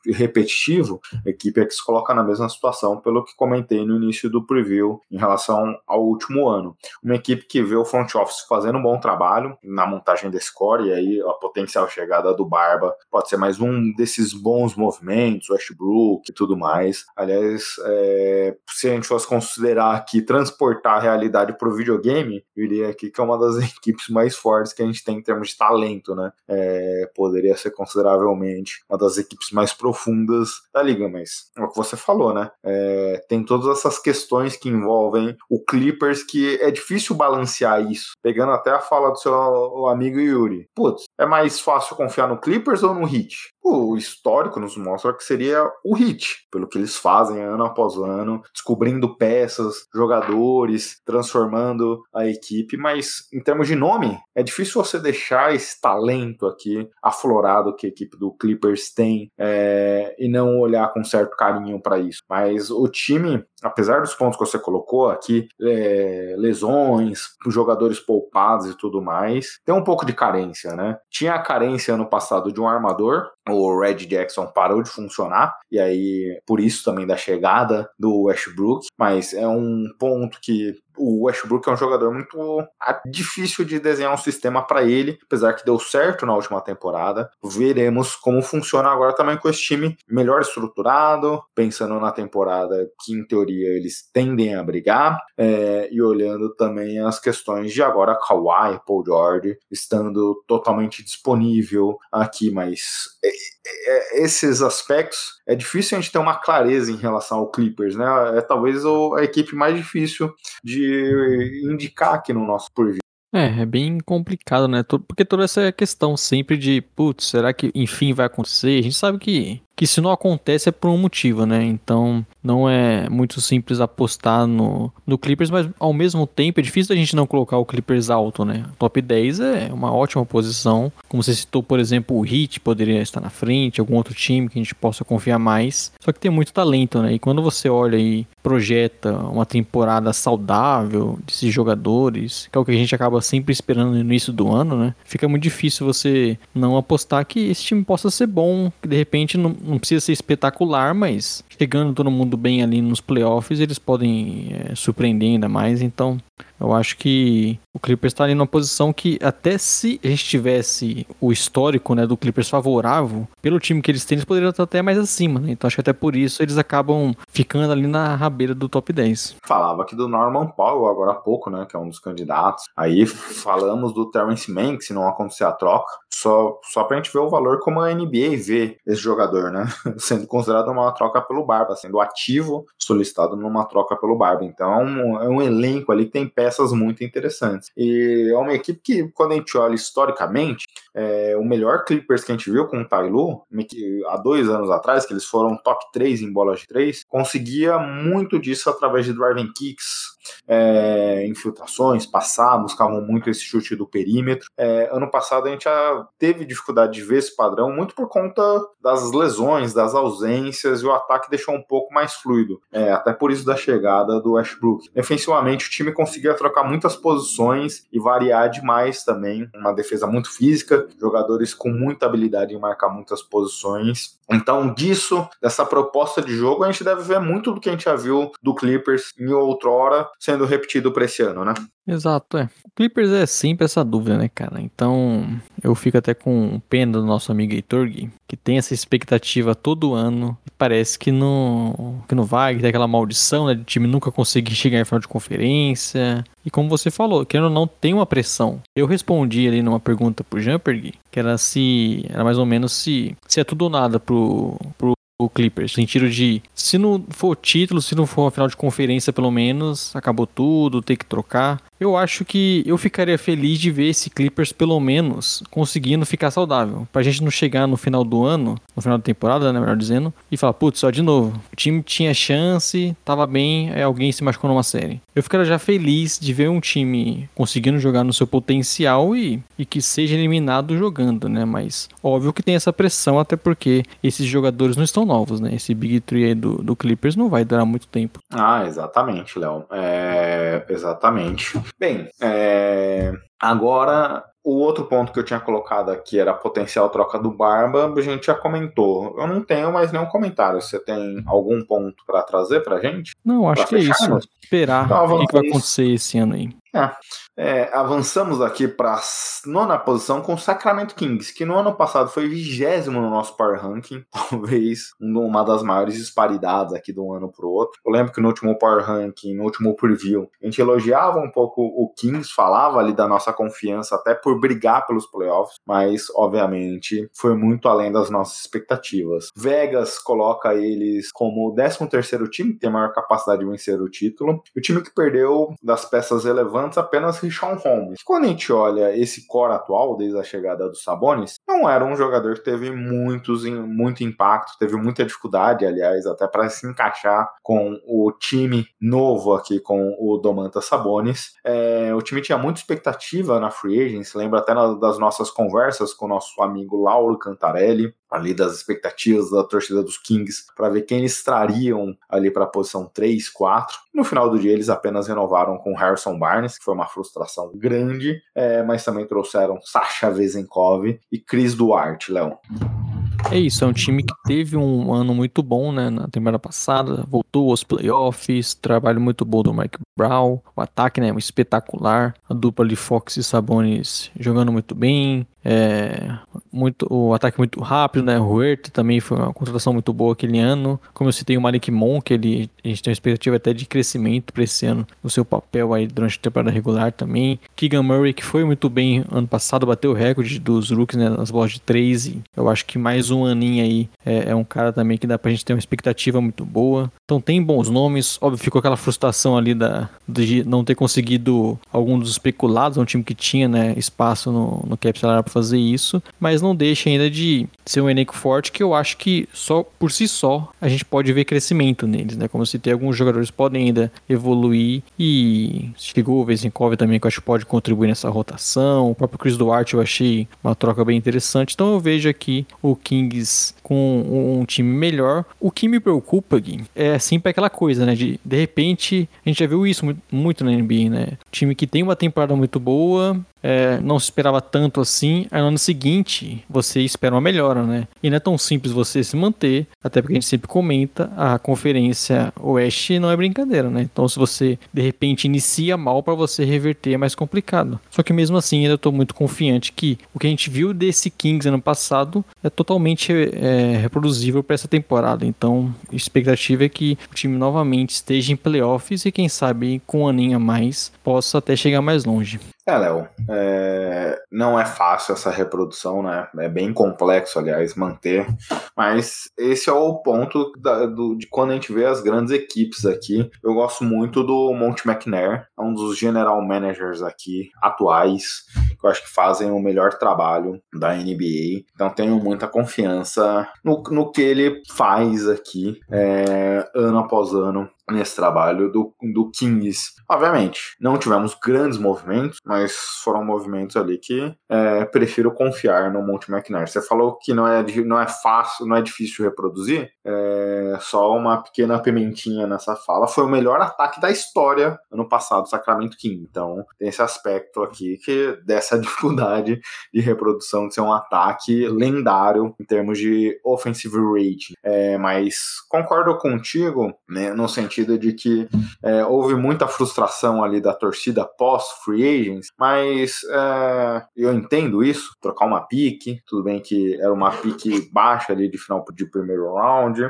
repetitivo, a equipe é que se coloca na mesma situação pelo que comentei no início do preview em relação ao último ano. Uma equipe que vê o front office fazendo um bom trabalho na montagem desse core, e aí a potencial chegada do Barba pode ser mais um desses bons movimentos, Westbrook e tudo mais. Aliás, se a gente fosse considerar aqui transportar a realidade pro videogame, eu diria aqui que é uma das equipes mais fortes que a gente tem em termos de talento, né? Poderia ser consideravelmente uma das equipes mais profundas da liga, mas é o que você falou, né? Tem todas essas questões que envolvem o Clippers, que é difícil balancear isso, pegando até a fala do seu amigo Yuri. É mais fácil confiar no Clippers ou no Heat? O histórico nos mostra que seria o Heat, pelo que eles fazem ano após ano, descobrindo peças, jogadores, transformando a equipe, mas em termos de nome, é difícil você deixar esse talento aqui aflorado que a equipe do Clippers tem e não olhar com certo carinho para isso. Mas o time, apesar dos pontos que você colocou aqui, lesões, jogadores poupados e tudo mais, tem um pouco de carência, né? Tinha a carência ano passado de um armador, o Reggie Jackson parou de funcionar, e aí por isso também da chegada do Westbrook, mas é um ponto que o Westbrook é um jogador muito difícil de desenhar um sistema para ele, apesar que deu certo na última temporada. Veremos como funciona agora também com esse time melhor estruturado, pensando na temporada que em teoria eles tendem a brigar, e olhando também as questões de agora Kawhi, Paul George estando totalmente disponível aqui, mas esses aspectos é difícil a gente ter uma clareza em relação ao Clippers, né? É talvez a equipe mais difícil de indicar aqui no nosso preview. É bem complicado, né? Porque toda essa questão sempre de, putz, será que enfim vai acontecer? A gente sabe que se não acontece é por um motivo, né? Então não é muito simples apostar no Clippers, mas ao mesmo tempo é difícil a gente não colocar o Clippers alto, né? O top 10 é uma ótima posição. Como você citou, por exemplo, o Heat poderia estar na frente, algum outro time que a gente possa confiar mais. Só que tem muito talento, né? E quando você olha e projeta uma temporada saudável desses jogadores, que é o que a gente acaba sempre esperando no início do ano, né? Fica muito difícil você não apostar que esse time possa ser bom, que de repente não precisa ser espetacular, mas chegando todo mundo bem ali nos playoffs, eles podem surpreender ainda mais. Então, eu acho que o Clippers está ali numa posição que, até se a gente tivesse o histórico, né, do Clippers favorável, pelo time que eles têm, eles poderiam estar até mais acima, né? Então, acho que até por isso eles acabam ficando ali na rabeira do top 10. Falava aqui do Norman Powell agora há pouco, né, que é um dos candidatos. Aí falamos do Terrence Mann, que se não acontecer a troca, só pra gente ver o valor como a NBA vê esse jogador, né? Sendo considerado uma troca pelo Barba, sendo ativo solicitado numa troca pelo Barba. Então é um elenco ali que tem peças muito interessantes. E é uma equipe que, quando a gente olha historicamente, o melhor Clippers que a gente viu com o Ty Lue, há 2 anos atrás, que eles foram top 3 em bolas de 3, conseguia muito disso através de driving kicks, infiltrações, passar, buscavam muito esse chute do perímetro. Ano passado a gente já teve dificuldade de ver esse padrão, muito por conta das lesões, das ausências, e o ataque deixou um pouco mais fluido, até por isso da chegada do Westbrook. Defensivamente o time conseguia trocar muitas posições e variar demais também, uma defesa muito física, jogadores com muita habilidade em marcar muitas posições. Então dessa proposta de jogo, a gente deve ver muito do que a gente já viu do Clippers em outrora sendo repetido para esse ano, né? Exato, O Clippers é sempre essa dúvida, né, cara? Então, eu fico até com pena do nosso amigo Heitorgui, que tem essa expectativa todo ano e parece que não vai, que tem aquela maldição, né, de time nunca conseguir chegar em final de conferência. E como você falou, querendo ou não, tem uma pressão. Eu respondi ali numa pergunta pro Jumper, que era mais ou menos se é tudo ou nada pro Clippers, no sentido de, se não for título, se não for uma final de conferência pelo menos, acabou tudo, tem que trocar. Eu acho que eu ficaria feliz de ver esse Clippers pelo menos conseguindo ficar saudável, pra gente não chegar no final do ano, no final da temporada, né, melhor dizendo, e falar, putz, só de novo, o time tinha chance, tava bem, aí alguém se machucou numa série. Eu ficaria já feliz de ver um time conseguindo jogar no seu potencial e que seja eliminado jogando, né, mas óbvio que tem essa pressão, até porque esses jogadores não estão novos, né? Esse Big Three aí do Clippers não vai durar muito tempo. Ah, exatamente, Léo. Exatamente. Bem, agora, o outro ponto que eu tinha colocado aqui era a potencial troca do Barba. A gente já comentou. Eu não tenho mais nenhum comentário. Você tem algum ponto para trazer pra gente? Não, acho que é isso. Esperar o que vai acontecer esse ano aí. Avançamos aqui para a 9ª posição com o Sacramento Kings, que no ano passado foi 20º no nosso power ranking, talvez uma das maiores disparidades aqui de um ano para o outro. Eu lembro que no último power ranking, no último preview, a gente elogiava um pouco o Kings, falava ali da nossa confiança até por brigar pelos playoffs, mas obviamente foi muito além das nossas expectativas. Vegas coloca eles como o 13º time que tem a maior capacidade de vencer o título, o time que perdeu das peças relevantes apenas Richaun Holmes. Quando a gente olha esse core atual, desde a chegada do Sabonis, não era um jogador que teve muito impacto, teve muita dificuldade, aliás, até para se encaixar com o time novo aqui, com o Domantas Sabonis. O time tinha muita expectativa na Free Agents, lembra até das nossas conversas com o nosso amigo Lauro Cantarelli, ali das expectativas da torcida dos Kings, para ver quem eles trariam ali para a posição 3, 4. No final do dia, eles apenas renovaram com Harrison Barnes, que foi uma frustração grande, mas também trouxeram Sasha Vezenkov e Chris Duarte, Léo. É isso, é um time que teve um ano muito bom, né, na temporada passada, voltou aos playoffs, trabalho muito bom do Mike Brown, o ataque, né, espetacular, a dupla de Fox e Sabonis jogando muito bem, o ataque muito rápido, né, o Huerta também foi uma contratação muito boa aquele ano, como eu citei o Malik Monk, a gente tem uma expectativa até de crescimento para esse ano, no seu papel aí durante a temporada regular também, Keegan Murray, que foi muito bem ano passado, bateu o recorde dos rookies, né, nas bolas de 3, e eu acho que mais um aninho aí, é um cara também que dá pra gente ter uma expectativa muito boa. Então tem bons nomes. Óbvio, ficou aquela frustração ali de não ter conseguido algum dos especulados. É um time que tinha, né, espaço no cap salarial para fazer isso. Mas não deixa ainda de ser um elenco forte, que eu acho que só por si só a gente pode ver crescimento neles, né? Como se tem alguns jogadores que podem ainda evoluir. E chegou o Vezenkov também, que eu acho que pode contribuir nessa rotação. O próprio Chris Duarte eu achei uma troca bem interessante. Então eu vejo aqui o Kings com um time melhor. O que me preocupa, Gui, é sempre aquela coisa, né? De repente, a gente já viu isso muito na NBA, né? Time que tem uma temporada muito boa, não se esperava tanto assim, aí no ano seguinte você espera uma melhora, né? E não é tão simples você se manter, até porque a gente sempre comenta, a Conferência Oeste não é brincadeira, né? Então se você, de repente, inicia mal, para você reverter é mais complicado. Só que mesmo assim, ainda estou muito confiante que o que a gente viu desse Kings ano passado é totalmente reproduzível para essa temporada. Então, a expectativa é que o time novamente esteja em playoffs e quem sabe, com um aninho a mais, possa até chegar mais longe. Léo, não é fácil essa reprodução, né? É bem complexo, aliás, manter. Mas esse é o ponto de quando a gente vê as grandes equipes aqui. Eu gosto muito do Monty McNair, é um dos general managers aqui atuais, que eu acho que fazem o melhor trabalho da NBA. Então tenho muita confiança no que ele faz aqui, ano após ano, nesse trabalho do Kings. Obviamente, não tivemos grandes movimentos, mas foram movimentos ali que prefiro confiar no Monty McNair. Você falou que não é fácil, não é difícil reproduzir, só uma pequena pimentinha nessa fala. Foi o melhor ataque da história ano passado, Sacramento Kings. Então, tem esse aspecto aqui que dessa dificuldade de reprodução, de ser um ataque lendário em termos de offensive rating. Mas concordo contigo, né, no sentido de que houve muita frustração ali da torcida pós-free agents, mas eu entendo isso, trocar uma pique, tudo bem que era uma pique baixa ali de final de primeiro round,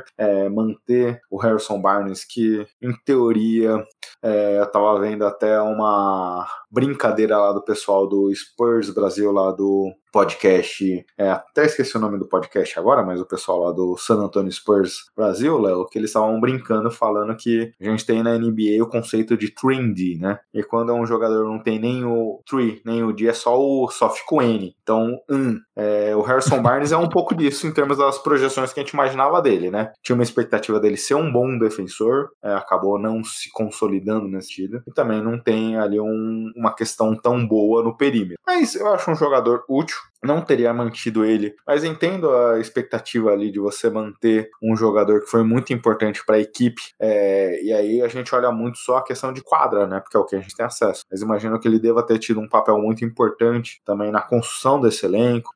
manter o Harrison Barnes, que em teoria eu tava vendo até uma brincadeira lá do pessoal do Spurs Brasil, lá do podcast, até esqueci o nome do podcast agora, mas o pessoal lá do San Antonio Spurs Brasil, Léo, que eles estavam brincando, falando que a gente tem na NBA o conceito de 3D, né? E quando um jogador não tem nem o 3, nem o D, é só o soft com N. Então, o Harrison Barnes é um pouco disso em termos das projeções que a gente imaginava dele, né? Tinha uma expectativa dele ser um bom defensor, acabou não se consolidando nesse sentido, e também não tem ali uma questão tão boa no perímetro. Mas eu acho um jogador útil, não teria mantido ele, mas entendo a expectativa ali de você manter um jogador que foi muito importante para a equipe, e aí a gente olha muito só a questão de quadra, né, porque é o que a gente tem acesso, mas imagino que ele deva ter tido um papel muito importante também na construção desse elenco,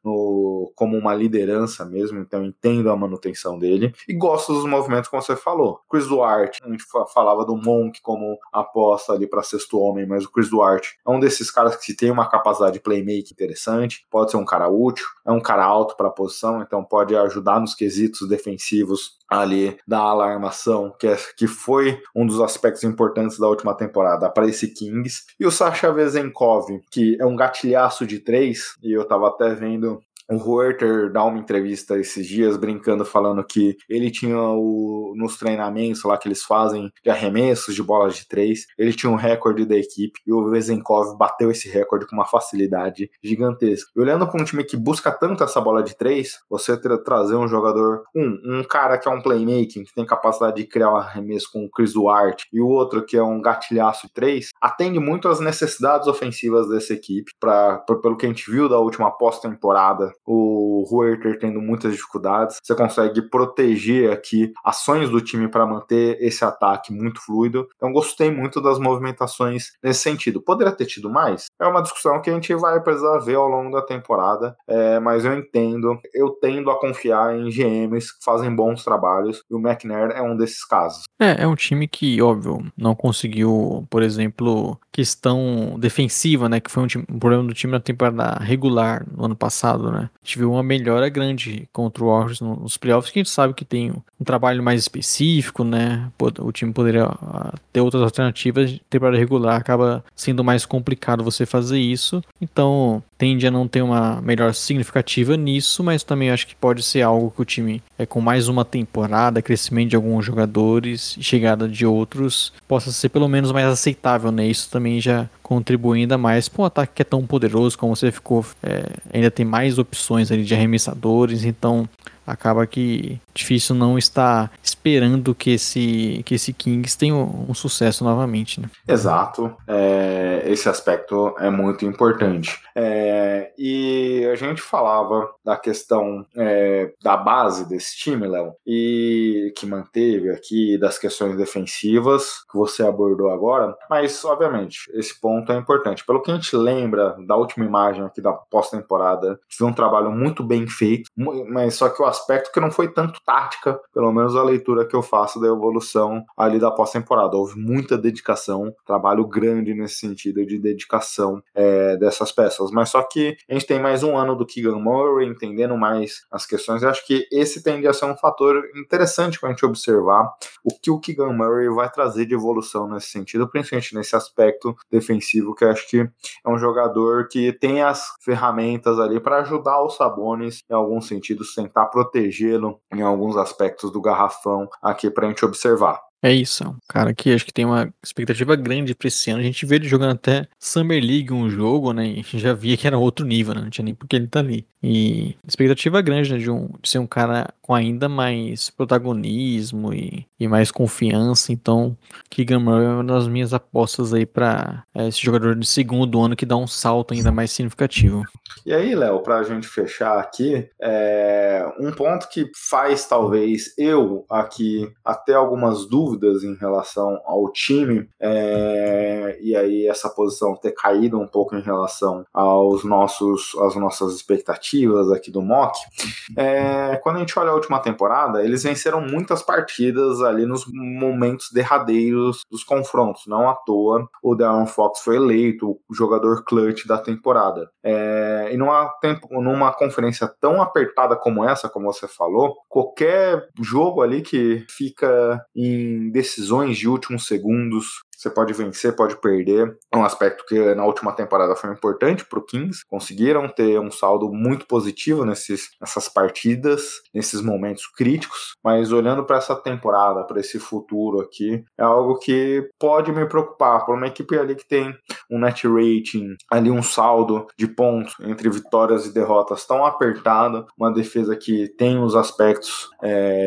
como uma liderança mesmo, então entendo a manutenção dele, e gosto dos movimentos que você falou. Chris Duarte, a gente falava do Monk como aposta ali para sexto homem, mas o Chris Duarte é um desses caras que tem uma capacidade de playmaking interessante, pode ser um cara útil, é um cara alto para a posição, então pode ajudar nos quesitos defensivos ali da alarmação, que foi um dos aspectos importantes da última temporada para esse Kings. E o Sasha Vezenkov, que é um gatilhaço de 3, e eu tava até vendo o Huerter dá uma entrevista esses dias brincando, falando que ele tinha nos treinamentos lá que eles fazem de arremessos de bolas de 3, ele tinha um recorde da equipe e o Vezenkov bateu esse recorde com uma facilidade gigantesca. E olhando para um time que busca tanto essa bola de 3, você trazer um jogador, um cara que é um playmaking, que tem capacidade de criar um arremesso com o Chris Duarte, e o outro que é um gatilhaço de 3, atende muito às necessidades ofensivas dessa equipe, pelo que a gente viu da última pós-temporada, o Huerter tendo muitas dificuldades. Você consegue proteger aqui ações do time para manter esse ataque muito fluido. Então gostei muito das movimentações nesse sentido. Poderia ter tido mais? É uma discussão que a gente vai precisar ver ao longo da temporada, mas eu entendo, eu tendo a confiar em GMs que fazem bons trabalhos, e o McNair é um desses casos. É um time que, óbvio, não conseguiu, por exemplo, questão defensiva, né, que foi um problema do time na temporada regular no ano passado, né? né? A gente viu uma melhora grande contra o Warriors nos playoffs, que a gente sabe que tem um trabalho mais específico, né? O time poderia ter outras alternativas, temporada regular acaba sendo mais complicado você fazer isso, então tende a não ter uma melhora significativa nisso, mas também acho que pode ser algo que o time, com mais uma temporada, crescimento de alguns jogadores e chegada de outros, possa ser pelo menos mais aceitável, né? Isso também já contribui ainda mais para um ataque que é tão poderoso como você ficou, ainda tem mais opções ali de arremessadores, então acaba que difícil não estar esperando que esse Kings tenha um sucesso novamente, né? Exato. Esse aspecto é muito importante. E a gente falava da questão da base desse time, Léo, e que manteve aqui, das questões defensivas que você abordou agora, mas, obviamente, esse ponto é importante. Pelo que a gente lembra da última imagem aqui da pós-temporada, foi um trabalho muito bem feito, mas só que o aspecto que não foi tanto tática, pelo menos a leitura que eu faço da evolução ali da pós-temporada. Houve muita dedicação, trabalho grande nesse sentido de dedicação dessas peças. Mas só que a gente tem mais um ano do Keegan Murray, entendendo mais as questões. Eu acho que esse tende a ser um fator interessante para a gente observar o que o Keegan Murray vai trazer de evolução nesse sentido, principalmente nesse aspecto defensivo, que eu acho que é um jogador que tem as ferramentas ali para ajudar os Sabonis em algum sentido, tentar protegê-lo em alguns aspectos do garrafão aqui pra gente observar. É isso, é um cara que acho que tem uma expectativa grande pra esse ano. A gente vê ele jogando até Summer League um jogo, né? E já via que era outro nível, né? Não tinha nem porque ele tá ali. E expectativa grande, né? De ser um cara com ainda mais protagonismo e mais confiança. Então, Keegan Murray é uma das minhas apostas aí pra esse jogador de segundo ano que dá um salto ainda mais significativo. E aí, Léo, pra gente fechar aqui, um ponto que faz talvez eu aqui até algumas dúvidas em relação ao time, e aí essa posição ter caído um pouco em relação às nossas expectativas aqui do mock, quando a gente olha a última temporada, eles venceram muitas partidas ali nos momentos derradeiros dos confrontos, não à toa o De'Aaron Fox foi eleito o jogador clutch da temporada, e numa conferência tão apertada como essa, como você falou, qualquer jogo ali que fica em decisões de últimos segundos, você pode vencer, pode perder. É um aspecto que na última temporada foi importante para o Kings. Conseguiram ter um saldo muito positivo nessas partidas, nesses momentos críticos. Mas olhando para essa temporada, para esse futuro aqui, é algo que pode me preocupar. Para uma equipe ali que tem um net rating, ali um saldo de pontos entre vitórias e derrotas tão apertado, uma defesa que tem os aspectos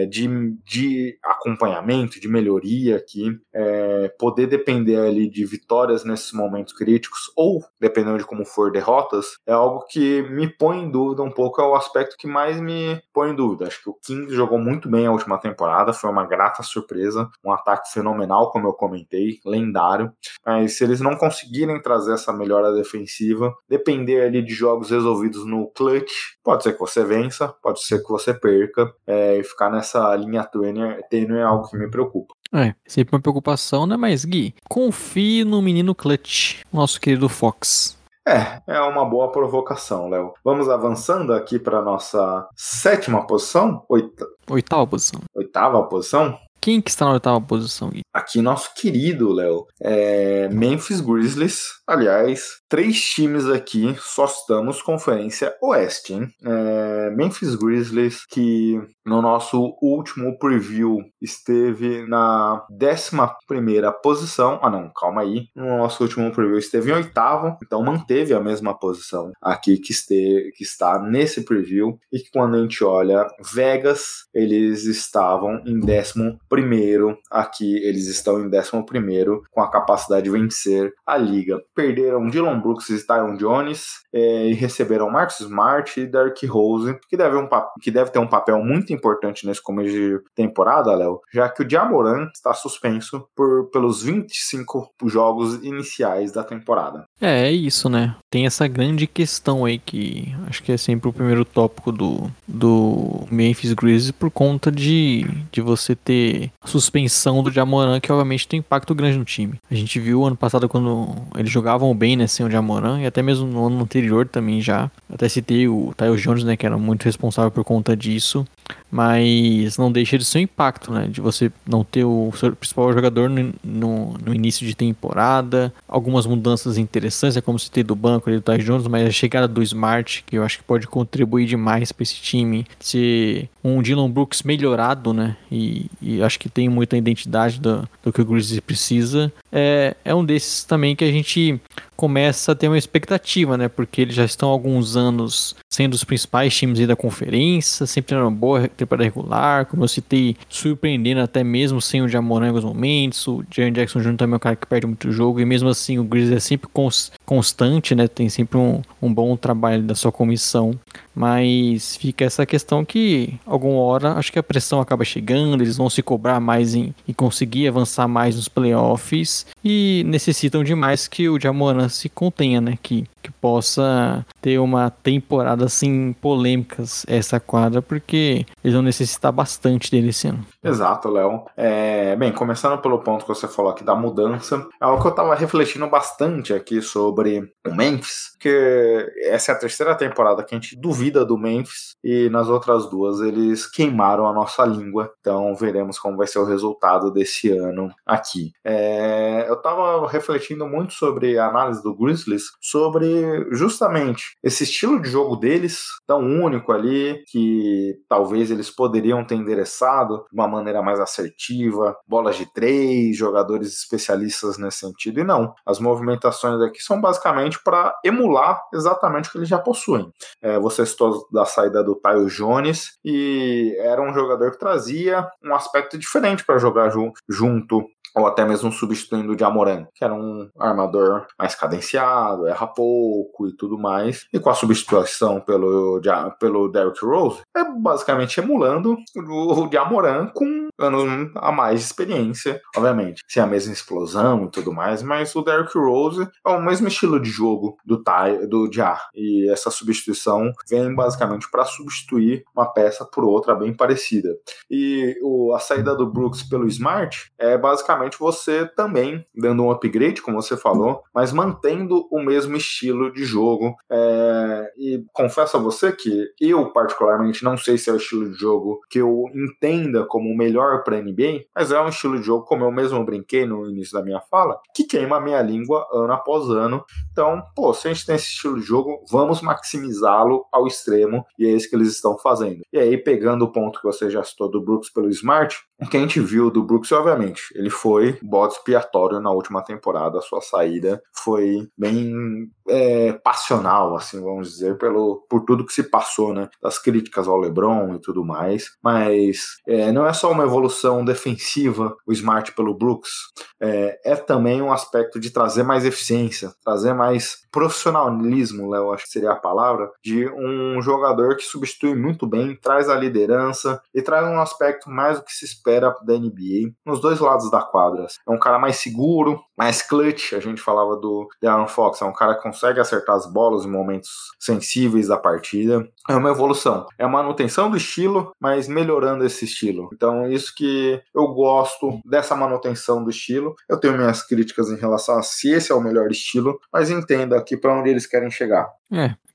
de acompanhamento, de melhoria aqui, poder depender ali de vitórias nesses momentos críticos, ou, dependendo de como for, derrotas, é algo que me põe em dúvida um pouco, é o aspecto que mais me põe em dúvida. Acho que o Kings jogou muito bem a última temporada, foi uma grata surpresa, um ataque fenomenal, como eu comentei, lendário, mas se eles não conseguirem trazer essa melhora defensiva, depender ali de jogos resolvidos no clutch, pode ser que você vença, pode ser que você perca, e ficar nessa linha tênue é algo que me preocupa. Sempre uma preocupação, né? Mas, Gui, confie no menino clutch, nosso querido Fox. É uma boa provocação, Léo. Vamos avançando aqui para nossa sétima posição? Oitava posição. Oitava posição? Quem que está na oitava posição, Gui? Aqui nosso querido, Léo, Memphis Grizzlies. Aliás, 3 times aqui, só estamos Conferência Oeste, hein? Memphis Grizzlies, que no nosso último preview esteve na 11ª posição. No nosso último preview esteve em 8º, então manteve a mesma posição aqui que está nesse preview. E que quando a gente olha Vegas, eles estavam em 11º, aqui eles estão em 11º com a capacidade de vencer a liga. Perderam Dillon Brooks e Tyron Jones, e receberam Marcus Smart e Derrick Rose, que deve ter um papel muito importante nesse começo de temporada, Léo, já que o Ja Morant está suspenso pelos 25 jogos iniciais da temporada. É isso, né? Tem essa grande questão aí que acho que é sempre o primeiro tópico do Memphis Grizzlies por conta de você ter a suspensão do Ja Morant, que obviamente tem impacto grande no time. A gente viu ano passado quando eles jogavam bem, né, sem o o Ja Morant, e até mesmo no ano anterior também já. Até citei o Tyus Jones, né, que era muito responsável por conta disso, mas não deixa de seu impacto, né, de você não ter o seu principal jogador no início de temporada. Algumas mudanças interessantes, é como citei do banco ali do Tyus Jones, mas a chegada do Smart, que eu acho que pode contribuir demais para esse time, ser um Dylan Brooks melhorado, né, e acho que tem muita identidade do que o Grizzlies precisa. É um desses também que a gente começa a ter uma expectativa, né? Porque eles já estão há alguns anos sendo os principais times aí da conferência, sempre tendo uma boa temporada regular, como eu citei, surpreendendo até mesmo sem o Ja Morant em alguns momentos. O Jaren Jackson Jr. também é um cara que perde muito jogo, e mesmo assim o Grizzlies é sempre constante, né? Tem sempre um bom trabalho da sua comissão. Mas fica essa questão que, alguma hora, acho que a pressão acaba chegando, eles vão se cobrar mais em conseguir avançar mais nos playoffs, e necessitam demais que o Ja Morant se contenha, né? Que possa ter uma temporada, assim, polêmicas essa quadra, porque eles vão necessitar bastante dele esse ano. Exato, Léo. Bem, começando pelo ponto que você falou aqui da mudança, é algo que eu tava refletindo bastante aqui sobre o Memphis, que essa é a terceira temporada que a gente duvida do Memphis, e nas outras duas eles queimaram a nossa língua. Então veremos como vai ser o resultado desse ano aqui. Eu estava refletindo muito sobre a análise do Grizzlies, sobre justamente esse estilo de jogo deles, tão único ali, que talvez eles poderiam ter endereçado de uma maneira mais assertiva, bolas de três, jogadores especialistas nesse sentido, e não. As movimentações aqui são basicamente para emular exatamente o que eles já possuem. Você da saída do Tyus Jones, e era um jogador que trazia um aspecto diferente para jogar junto, ou até mesmo substituindo o Ja Morant, que era um armador mais cadenciado, erra pouco e tudo mais, e com a substituição pelo Derrick Rose, é basicamente emulando o Ja Morant com anos a mais de experiência, obviamente, sem a mesma explosão e tudo mais, mas o Derrick Rose é o mesmo estilo de jogo do Ja, e essa substituição vem basicamente para substituir uma peça por outra bem parecida. E a saída do Brooks pelo Smart é basicamente você também dando um upgrade, como você falou, mas mantendo o mesmo estilo de jogo. E confesso a você que eu particularmente não sei se é o estilo de jogo que eu entenda como o melhor para a NBA, mas é um estilo de jogo, como eu mesmo brinquei no início da minha fala, que queima a minha língua ano após ano. Então, se a gente tem esse estilo de jogo, vamos maximizá-lo ao extremo, e é isso que eles estão fazendo. E aí, pegando o ponto que você já citou do Brooks pelo Smart, o que a gente viu do Brooks, obviamente, ele foi bode expiatório na última temporada. A sua saída foi bem passional, assim, vamos dizer, por tudo que se passou, né, das críticas ao LeBron e tudo mais, mas não é só uma evolução defensiva o Smart pelo Brooks, é também um aspecto de trazer mais eficiência, trazer mais profissionalismo, Léo, acho que seria a palavra, de um jogador que substitui muito bem, traz a liderança e traz um aspecto mais do que se espera da NBA, nos dois lados da quadra. É um cara mais seguro, mais clutch. A gente falava do De'Aaron Fox, é um cara que consegue acertar as bolas em momentos sensíveis da partida. É uma evolução, é a manutenção do estilo, mas melhorando esse estilo. Então, isso que eu gosto dessa manutenção do estilo. Eu tenho minhas críticas em relação a se esse é o melhor estilo, mas entenda aqui para onde eles querem chegar.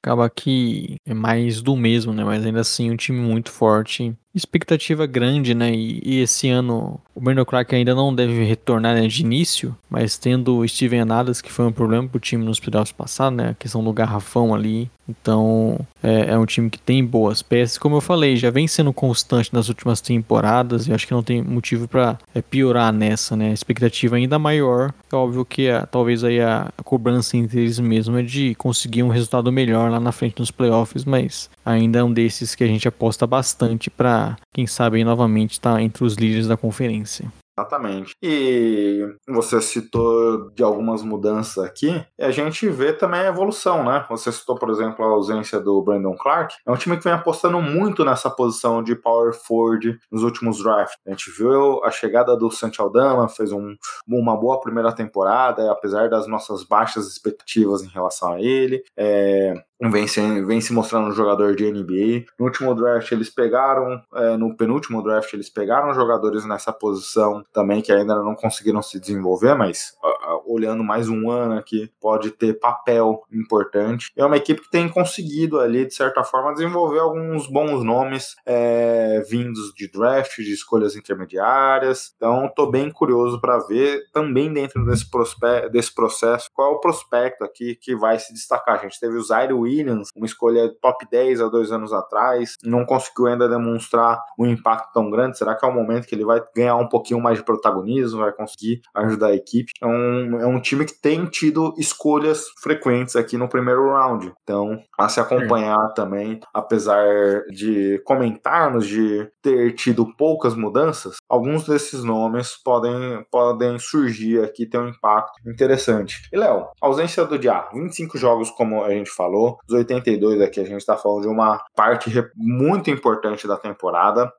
Acaba que é mais do mesmo, né? Mas ainda assim, um time muito forte. Expectativa grande, né? E esse ano o Brandon Clark ainda não deve retornar, né, de início, mas tendo o Steven Adams, que foi um problema pro time nos playoffs passados, né? A questão do garrafão ali. Então, é um time que tem boas peças. Como eu falei, já vem sendo constante nas últimas temporadas, e acho que não tem motivo para piorar nessa, né? A expectativa ainda maior. É óbvio que talvez aí a cobrança entre eles mesmos é de conseguir um resultado melhor lá na frente nos playoffs, mas ainda é um desses que a gente aposta bastante para, quem sabe, aí, novamente estar entre os líderes da conferência. Exatamente. E você citou de algumas mudanças aqui, e a gente vê também a evolução, né? Você citou, por exemplo, a ausência do Brandon Clark. É um time que vem apostando muito nessa posição de power forward nos últimos drafts. A gente viu a chegada do Santi Aldama, fez uma boa primeira temporada, apesar das nossas baixas expectativas em relação a ele. Vem se mostrando um jogador de NBA. No último draft eles pegaram, no penúltimo draft eles pegaram jogadores nessa posição também que ainda não conseguiram se desenvolver, mas olhando mais um ano aqui, pode ter papel importante. É uma equipe que tem conseguido ali, de certa forma, desenvolver alguns bons nomes vindos de draft, de escolhas intermediárias. Então, estou bem curioso para ver também dentro desse processo qual é o prospecto aqui que vai se destacar. A gente teve o Zaire Williams, uma escolha top 10 há 2 anos atrás, não conseguiu ainda demonstrar um impacto tão grande. Será que é o momento que ele vai ganhar um pouquinho mais de protagonismo, vai conseguir ajudar a equipe? É um time que tem tido escolhas frequentes aqui no primeiro round, então a se acompanhar também, apesar de comentarmos de ter tido poucas mudanças, alguns desses nomes podem surgir aqui, ter um impacto interessante. E Léo, ausência do Diá, 25 jogos como a gente falou, os 82 aqui a gente está falando de uma parte muito importante da temporada.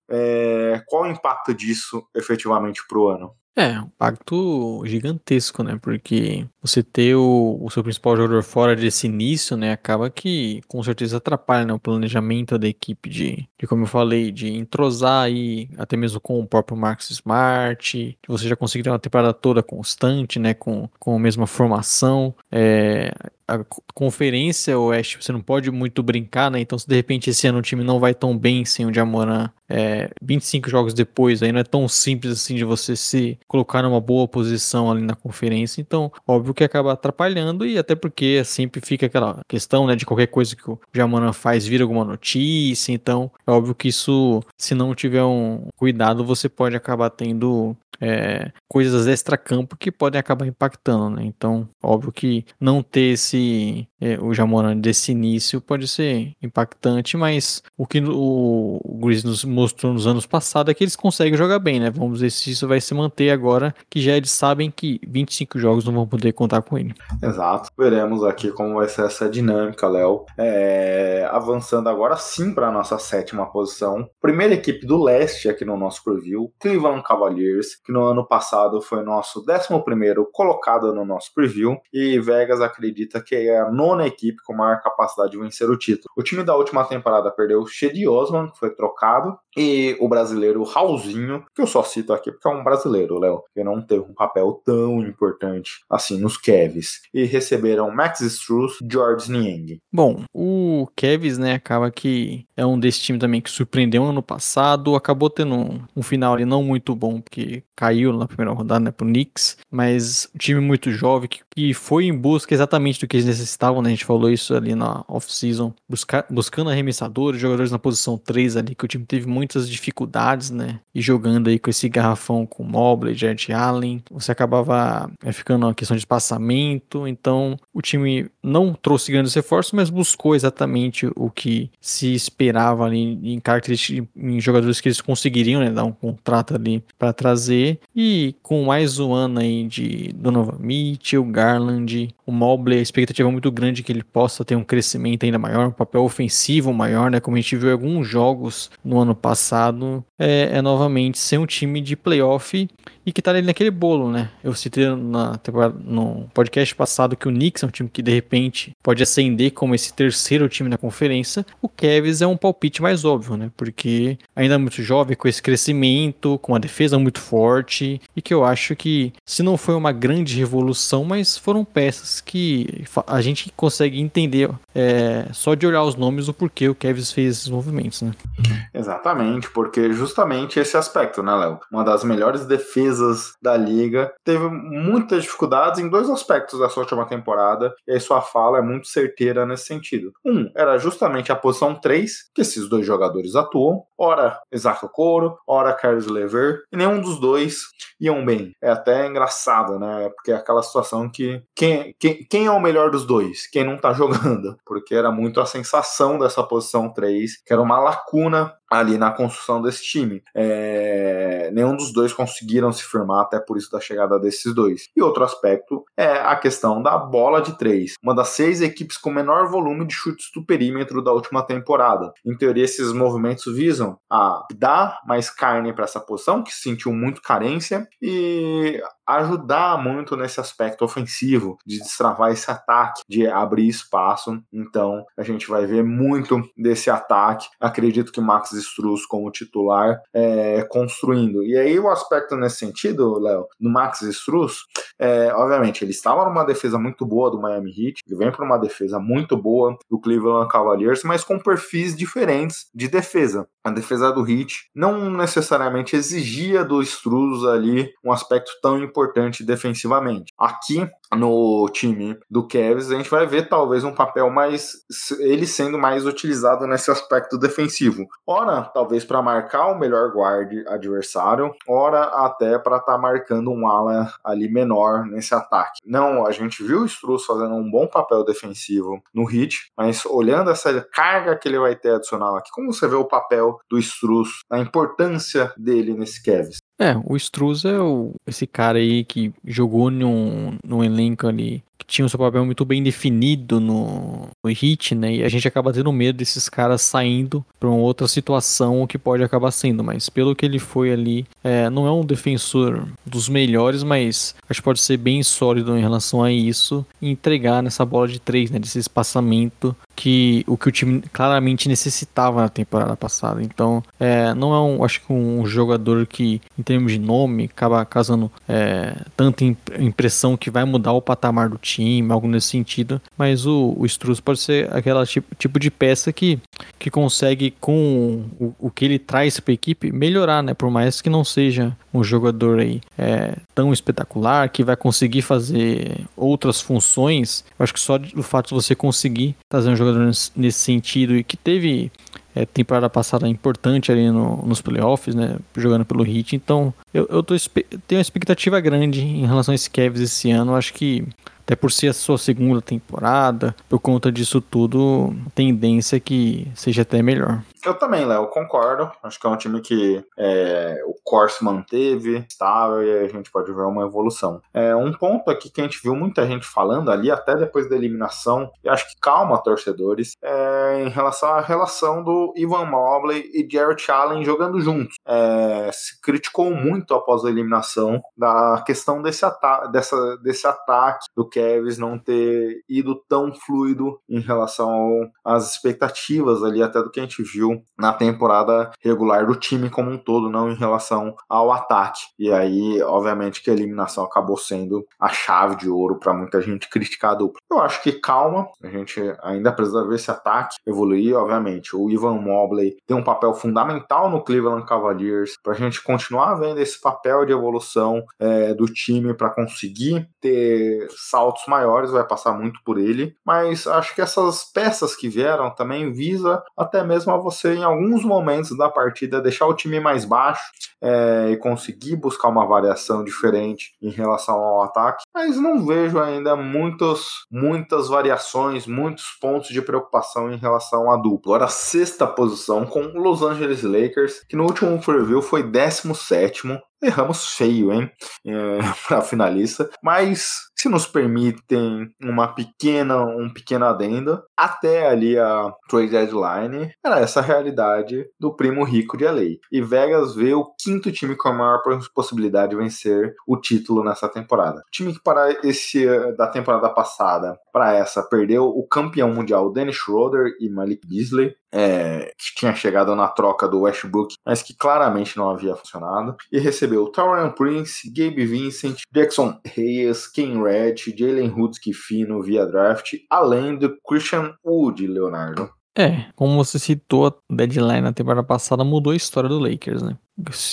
Qual o impacto disso efetivamente para o ano? Um impacto gigantesco, né? Porque você ter o seu principal jogador fora desse início, né? Acaba que, com certeza, atrapalha, né, o planejamento da equipe de como eu falei, de entrosar aí até mesmo com o próprio Marcus Smart, de você já conseguir ter uma temporada toda constante, né? Com a mesma formação. A Conferência Oeste, você não pode muito brincar, né? Então, se de repente esse ano o time não vai tão bem sem o Ja Morant, 25 jogos depois, aí não é tão simples assim de você se colocar numa boa posição ali na conferência. Então, óbvio que acaba atrapalhando, e até porque sempre fica aquela questão, né, de qualquer coisa que o Ja Morant faz vira alguma notícia. Então, é óbvio que isso, se não tiver um cuidado, você pode acabar tendo coisas extra-campo que podem acabar impactando, né? Então, óbvio que não ter o Ja Morant desse início pode ser impactante, mas o que o Grizzlies nos mostrou nos anos passados é que eles conseguem jogar bem, né? Vamos ver se isso vai se manter agora, que já eles sabem que 25 jogos não vão poder contar com ele. Exato. Veremos aqui como vai ser essa dinâmica, Léo. Avançando agora sim para a nossa 7ª posição. Primeira equipe do leste aqui no nosso preview, Cleveland Cavaliers, que no ano passado foi nosso 11º colocado no nosso preview, e Vegas acredita que é a 9ª equipe com maior capacidade de vencer o título. O time da última temporada perdeu Chedi Osman, que foi trocado, e o brasileiro Raulzinho, que eu só cito aqui porque é um brasileiro, Léo, que não teve um papel tão importante assim nos Cavs, e receberam Max Strus e Georges Niang. Bom, o Cavs, né, acaba que é um desse time também que surpreendeu ano passado, acabou tendo um final ali não muito bom, porque caiu na primeira rodada, né, pro Knicks, mas um time muito jovem que foi em busca exatamente do que eles necessitavam, né? A gente falou isso ali na off-season, buscando arremessadores, jogadores na posição 3 ali, que o time teve muitas dificuldades, né? E jogando aí com esse garrafão com Mobley, Jarrett Allen, você acabava ficando uma questão de espaçamento. Então o time não trouxe grandes reforços, mas buscou exatamente o que se esperava ali em características, em jogadores que eles conseguiriam, né, dar um contrato ali para trazer, e com mais um ano aí de Donovan Mitchell, Garland, o Mobley, a expectativa é muito grande que ele possa ter um crescimento ainda maior, um papel ofensivo maior, né? Como a gente viu em alguns jogos no ano passado, é novamente ser um time de playoff e que tá ali naquele bolo, né? Eu citei no podcast passado que o Knicks é um time que de repente pode ascender como esse 3º time na conferência. O Cavs é um palpite mais óbvio, né? Porque ainda é muito jovem, com esse crescimento, com uma defesa muito forte, e que eu acho que, se não foi uma grande revolução, mas foram peças que a gente consegue entender só de olhar os nomes, o porquê o Cavs fez esses movimentos, né? Exatamente, porque justamente esse aspecto, né, Léo? Uma das melhores defesas da liga, teve muitas dificuldades em 2 aspectos da sua última temporada, e aí sua fala é muito certeira nesse sentido. Era justamente a posição 3, que esses 2 jogadores atuam, ora Isaac Okoro, ora Caris LeVert, e nenhum dos 2 iam bem. É até engraçado, né? Porque é aquela situação que quem é o melhor dos 2? Quem não tá jogando? Porque era muito a sensação dessa posição 3, que era uma lacuna ali na construção desse time. Nenhum dos 2 conseguiram se firmar, até por isso da chegada desses 2. E outro aspecto é a questão da bola de 3, uma das 6 equipes com menor volume de chutes do perímetro da última temporada. Em teoria, esses movimentos visam precisam dar mais carne para essa posição, que sentiu muito carência, e ajudar muito nesse aspecto ofensivo, de destravar esse ataque, de abrir espaço. Então a gente vai ver muito desse ataque, acredito que Max Strus como titular construindo. E aí o aspecto nesse sentido, Léo, do Max Strus, obviamente ele estava numa defesa muito boa do Miami Heat, ele vem para uma defesa muito boa do Cleveland Cavaliers, mas com perfis diferentes de defesa. A defesa do Heat não necessariamente exigia do Strus ali um aspecto tão importante defensivamente. Aqui no time do Cavs, a gente vai ver talvez um papel mais, ele sendo mais utilizado nesse aspecto defensivo. Ora, talvez para marcar o melhor guard adversário, ora até para estar marcando um ala ali menor nesse ataque. Não, a gente viu o Strus fazendo um bom papel defensivo no Heat, mas olhando essa carga que ele vai ter adicional aqui, como você vê o papel do Strus, a importância dele nesse Cavs? O Strus é esse cara aí que jogou num elenco ali que tinha o seu papel muito bem definido no Heat, né? E a gente acaba tendo medo desses caras saindo para uma outra situação, o que pode acabar sendo. Mas pelo que ele foi ali, não é um defensor dos melhores, mas acho que pode ser bem sólido em relação a isso e entregar nessa bola de três, né? Desse espaçamento que o time claramente necessitava na temporada passada. Então, não é acho que um jogador que, em termos de nome, acaba causando tanta impressão que vai mudar o patamar do time, algo nesse sentido, mas o Strus pode ser aquela tipo de peça que consegue, com o que ele traz para a equipe, melhorar, né? Por mais que não seja um jogador aí tão espetacular, que vai conseguir fazer outras funções. Eu acho que só o fato de você conseguir trazer um jogador nesse sentido, e que teve temporada passada importante ali nos playoffs, né, jogando pelo Heat. Então eu tenho uma expectativa grande em relação a esse Cavs esse ano. Acho que, até por ser a sua segunda temporada, por conta disso tudo, tendência que seja até melhor. Eu também, Léo, concordo. Acho que é um time que o core se manteve estável e a gente pode ver uma evolução. Um ponto aqui que a gente viu muita gente falando ali, até depois da eliminação, e acho que calma, torcedores, em relação à relação do Ivan Mobley e Jarrett Allen jogando juntos. Se criticou muito após a eliminação da questão desse ataque do Cavs não ter ido tão fluido em relação às expectativas ali, até do que a gente viu na temporada regular do time como um todo, não em relação ao ataque. E aí, obviamente, que a eliminação acabou sendo a chave de ouro para muita gente criticar a dupla. Eu acho que calma, a gente ainda precisa ver esse ataque evoluir, obviamente. O Ivan Mobley tem um papel fundamental no Cleveland Cavaliers, para a gente continuar vendo esse papel de evolução do time, para conseguir ter saltos maiores, vai passar muito por ele. Mas acho que essas peças que vieram também visa até mesmo a você, em alguns momentos da partida, deixar o time mais baixo e conseguir buscar uma variação diferente em relação ao ataque. Mas não vejo ainda muitas variações, muitos pontos de preocupação em relação à dupla. Agora, a sexta posição com o Los Angeles Lakers, que no último preview foi 17º. Erramos feio, hein? Para finalista. Mas se nos permitem um pequeno adendo, até ali a trade deadline era essa realidade do primo rico de LA. E Vegas vê o quinto time com a maior possibilidade de vencer o título nessa temporada. O time que da temporada passada para essa perdeu o campeão mundial Dennis Schroeder e Malik Beasley, que tinha chegado na troca do Westbrook, mas que claramente não havia funcionado, e recebeu o Taurean Prince, Gabe Vincent, Jackson Reyes, Ken Red, Jalen Hudson-Odoi via draft, além do Christian Wood, Leonardo. Como você citou, a deadline na temporada passada mudou a história do Lakers, né?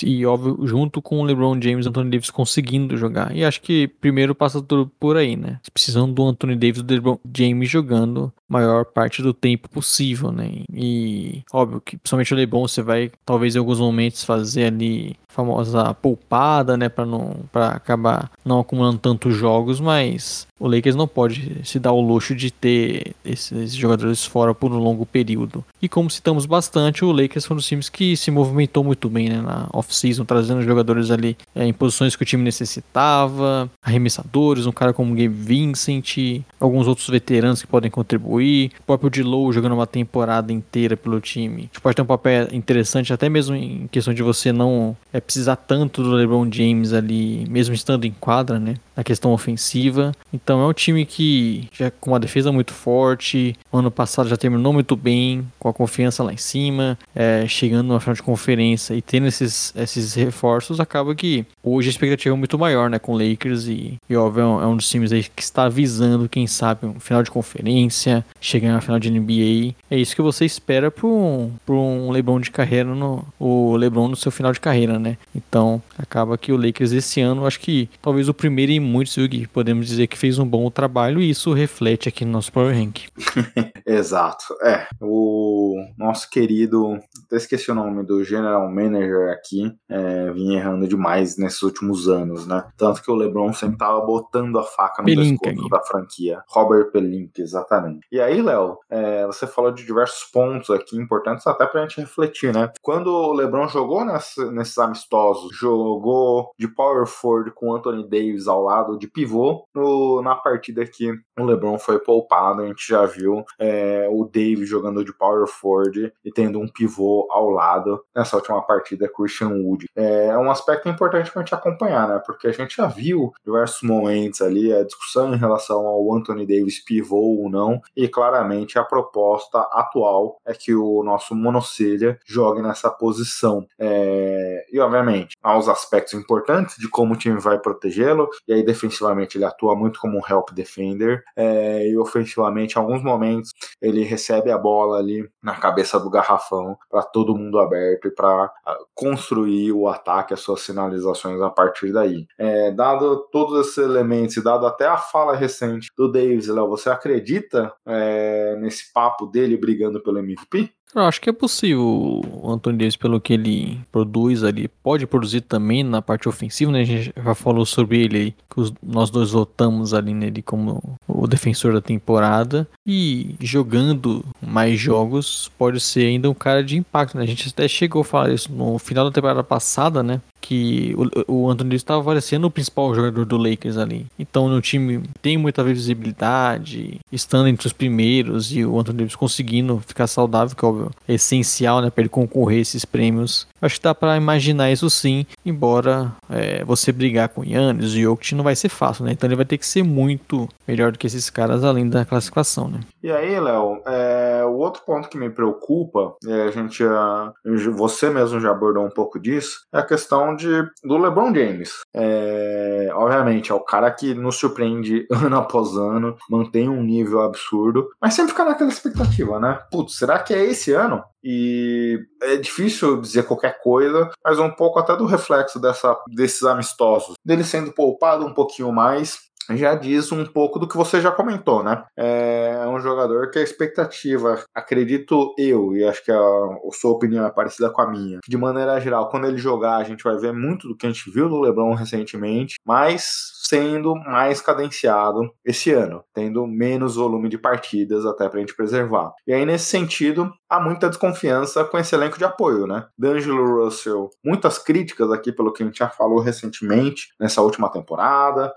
E óbvio, junto com o LeBron James e o Anthony Davis conseguindo jogar. E acho que primeiro passa tudo por aí, né? Precisando do Anthony Davis e do LeBron James jogando a maior parte do tempo possível, né? E óbvio que, principalmente o LeBron, você vai talvez em alguns momentos fazer ali a famosa poupada, né? Pra acabar não acumulando tantos jogos, mas o Lakers não pode se dar o luxo de ter esses jogadores fora por um longo período. E como citamos bastante, o Lakers foi um dos times que se movimentou muito bem, né? Off-season, trazendo jogadores ali em posições que o time necessitava, arremessadores, um cara como Gabe Vincent, alguns outros veteranos que podem contribuir, o próprio D'Lo jogando uma temporada inteira pelo time, que pode ter um papel interessante até mesmo em questão de você não precisar tanto do LeBron James ali, mesmo estando em quadra, né, na questão ofensiva. Então é um time que já com uma defesa muito forte, o ano passado já terminou muito bem, com a confiança lá em cima, chegando numa final de conferência e tendo esses reforços, acaba que hoje a expectativa é muito maior, né, com o Lakers e óbvio, é um dos times aí que está visando, quem sabe, um final de conferência, chegar na final de NBA. É isso que você espera para um LeBron de carreira, o LeBron no seu final de carreira, né? Então, acaba que o Lakers esse ano, acho que talvez o primeiro em muitos, Gui, podemos dizer que fez um bom trabalho e isso reflete aqui no nosso Power Rank. Exato. O nosso querido, até esqueci o nome do General Manager aqui, vinha errando demais nesses últimos anos, né? Tanto que o LeBron sempre tava botando a faca no pescoço da franquia. Robert Pelinka, exatamente. E aí, Léo, você falou de diversos pontos aqui importantes até pra gente refletir, né? Quando o LeBron jogou nesses amistosos, jogou de power forward com o Anthony Davis ao lado de pivô, na partida que o LeBron foi poupado, a gente já viu o Davis jogando de power forward e tendo um pivô ao lado nessa última partida, Christian Wood. É um aspecto importante pra gente acompanhar, né? Porque a gente já viu diversos momentos ali, a discussão em relação ao Anthony Davis pivô ou não, e claramente a proposta atual é que o nosso monocelha jogue nessa posição. E obviamente, há os aspectos importantes de como o time vai protegê-lo, e aí defensivamente ele atua muito como um help defender, e ofensivamente, em alguns momentos, ele recebe a bola ali na cabeça do garrafão, para todo mundo aberto e para construir o ataque, as suas sinalizações a partir daí. Dado todos esses elementos, dado até a fala recente do Davis, Léo, você acredita nesse papo dele brigando pelo MVP? Eu acho que é possível. O Anthony Davis, pelo que ele produz ali, pode produzir também na parte ofensiva, né? A gente já falou sobre ele aí, que nós dois votamos ali nele como o defensor da temporada, e jogando mais jogos pode ser ainda um cara de impacto, né? A gente até chegou a falar isso no final da temporada passada, né? Que o Anthony Davis estava parecendo o principal jogador do Lakers ali. Então no time tem muita visibilidade, estando entre os primeiros e o Anthony Davis conseguindo ficar saudável, que óbvio, é essencial, né, para ele concorrer a esses prêmios. Acho que dá para imaginar isso sim, embora você brigar com o Giannis e o Jokic não vai ser fácil, né? Então ele vai ter que ser muito melhor do que esses caras além da classificação, né? E aí, Léo, o outro ponto que me preocupa, você mesmo já abordou um pouco disso, é a questão do LeBron James. Obviamente, é o cara que nos surpreende ano após ano, mantém um nível absurdo, mas sempre fica naquela expectativa, né? Putz, será que é esse ano? E é difícil dizer qualquer coisa, mas um pouco até do reflexo desses amistosos, dele sendo poupado um pouquinho mais, já diz um pouco do que você já comentou, né? É um jogador que a expectativa, acredito eu, e acho que a sua opinião é parecida com a minha, de maneira geral, quando ele jogar, a gente vai ver muito do que a gente viu do LeBron recentemente, mas sendo mais cadenciado esse ano, tendo menos volume de partidas até pra gente preservar. E aí, nesse sentido, há muita desconfiança com esse elenco de apoio, né? D'Angelo Russell, muitas críticas aqui pelo que a gente já falou recentemente, nessa última temporada,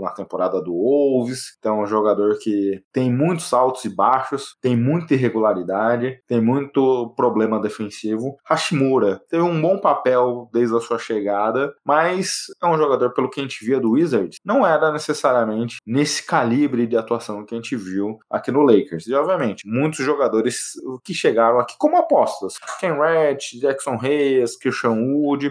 na temporada do Wolves. Então, é um jogador que tem muitos altos e baixos, tem muita irregularidade, tem muito problema defensivo. Hashimura teve um bom papel desde a sua chegada, mas é um jogador, pelo que a gente via do Wizards, não era necessariamente nesse calibre de atuação que a gente viu aqui no Lakers. E, obviamente, muitos jogadores que chegaram aqui como apostas. Ken Red, Jackson Reyes, Christian Wood.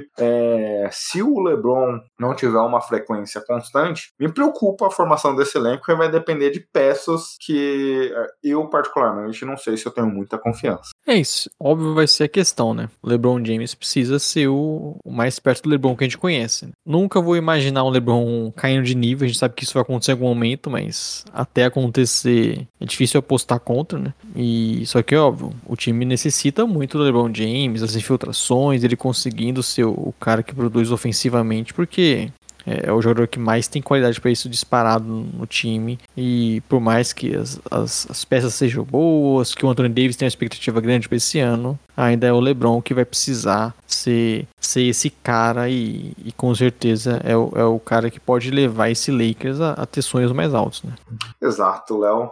Se o LeBron não tiver uma frequência constante, me preocupa a formação desse elenco, e vai depender de peças que eu, particularmente, não sei se eu tenho muita confiança. É isso. Óbvio vai ser a questão, né? O LeBron James precisa ser o mais perto do LeBron que a gente conhece. Nunca vou imaginar um LeBron caindo de nível. A gente sabe que isso vai acontecer em algum momento, mas até acontecer é difícil apostar contra, né? E só que, óbvio, o time necessita muito do LeBron James, as infiltrações, ele conseguindo ser o cara que produz ofensivamente, porque é o jogador que mais tem qualidade para isso disparado no time, e por mais que as peças sejam boas, que o Anthony Davis tenha uma expectativa grande para esse ano, ainda é o LeBron que vai precisar ser esse cara e com certeza é o cara que pode levar esse Lakers a ter sonhos mais altos, né? Exato, Léo.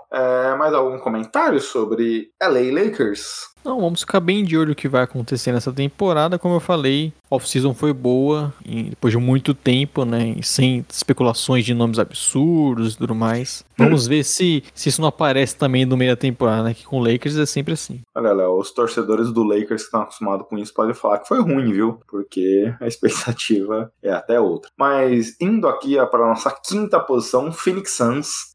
Mais algum comentário sobre LA Lakers? Não, vamos ficar bem de olho o que vai acontecer nessa temporada. Como eu falei, off-season foi boa, depois de muito tempo, né? Sem especulações de nomes absurdos e tudo mais. Vamos ver se isso não aparece também no meio da temporada, né? Que com o Lakers é sempre assim. Olha, Léo, os torcedores do Lakers que estão acostumados com isso podem falar que foi ruim, viu? Porque a expectativa é até outra. Mas indo aqui para a nossa quinta posição, Phoenix Suns,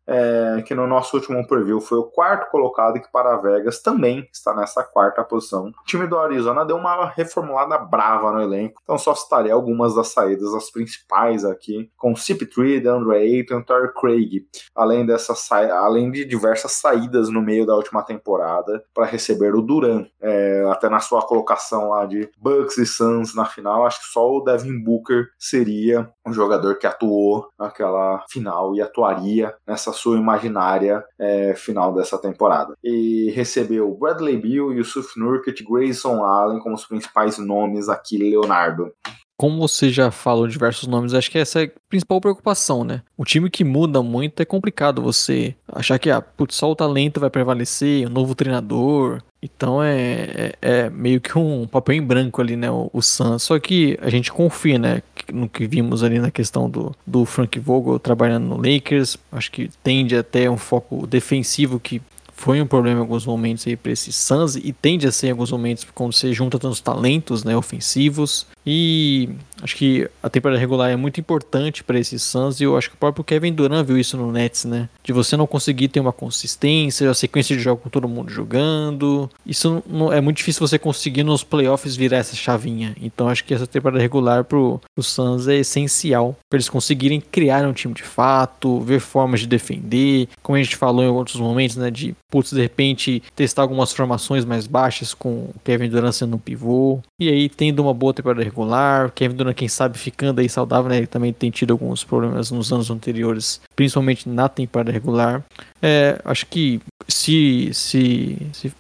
que no nosso último preview foi o quarto colocado, que para Vegas também está nessa quarta posição. O time do Arizona deu uma reformulada brava no elenco, então só citarei algumas das saídas, as principais aqui, com CP3, DeAndre Ayton, Torrey Craig, além de diversas saídas no meio da última temporada para receber o Durant, até na sua colocação lá de Bucks e Suns na final. Acho que só o Devin Booker seria um jogador que atuou naquela final e atuaria nessa sua imaginária final dessa temporada. E recebeu Bradley Beal, Yusuf Nurkic, Grayson Allen como os principais nomes aqui, Leonardo. Como você já falou diversos nomes, acho que essa é a principal preocupação, né? O time que muda muito é complicado você achar que só o talento vai prevalecer, um novo treinador. Então é meio que um papel em branco ali, né? O Suns. Só que a gente confia, né? No que vimos ali na questão do Frank Vogel trabalhando no Lakers. Acho que tende até um foco defensivo que foi um problema em alguns momentos aí para esse Suns e tende a ser em alguns momentos quando você junta tantos talentos, né, ofensivos. E acho que a temporada regular é muito importante para esse Suns e eu acho que o próprio Kevin Durant viu isso no Nets, né? De você não conseguir ter uma consistência, a sequência de jogo com todo mundo jogando. Isso não, é muito difícil você conseguir nos playoffs virar essa chavinha. Então acho que essa temporada regular pro Suns é essencial para eles conseguirem criar um time de fato, ver formas de defender, como a gente falou em outros momentos, né? De repente testar algumas formações mais baixas com o Kevin Durant sendo um pivô. E aí tendo uma boa temporada regular, Kevin Durant, quem sabe, ficando aí saudável, né? Ele também tem tido alguns problemas nos anos anteriores, principalmente na temporada regular. Acho que se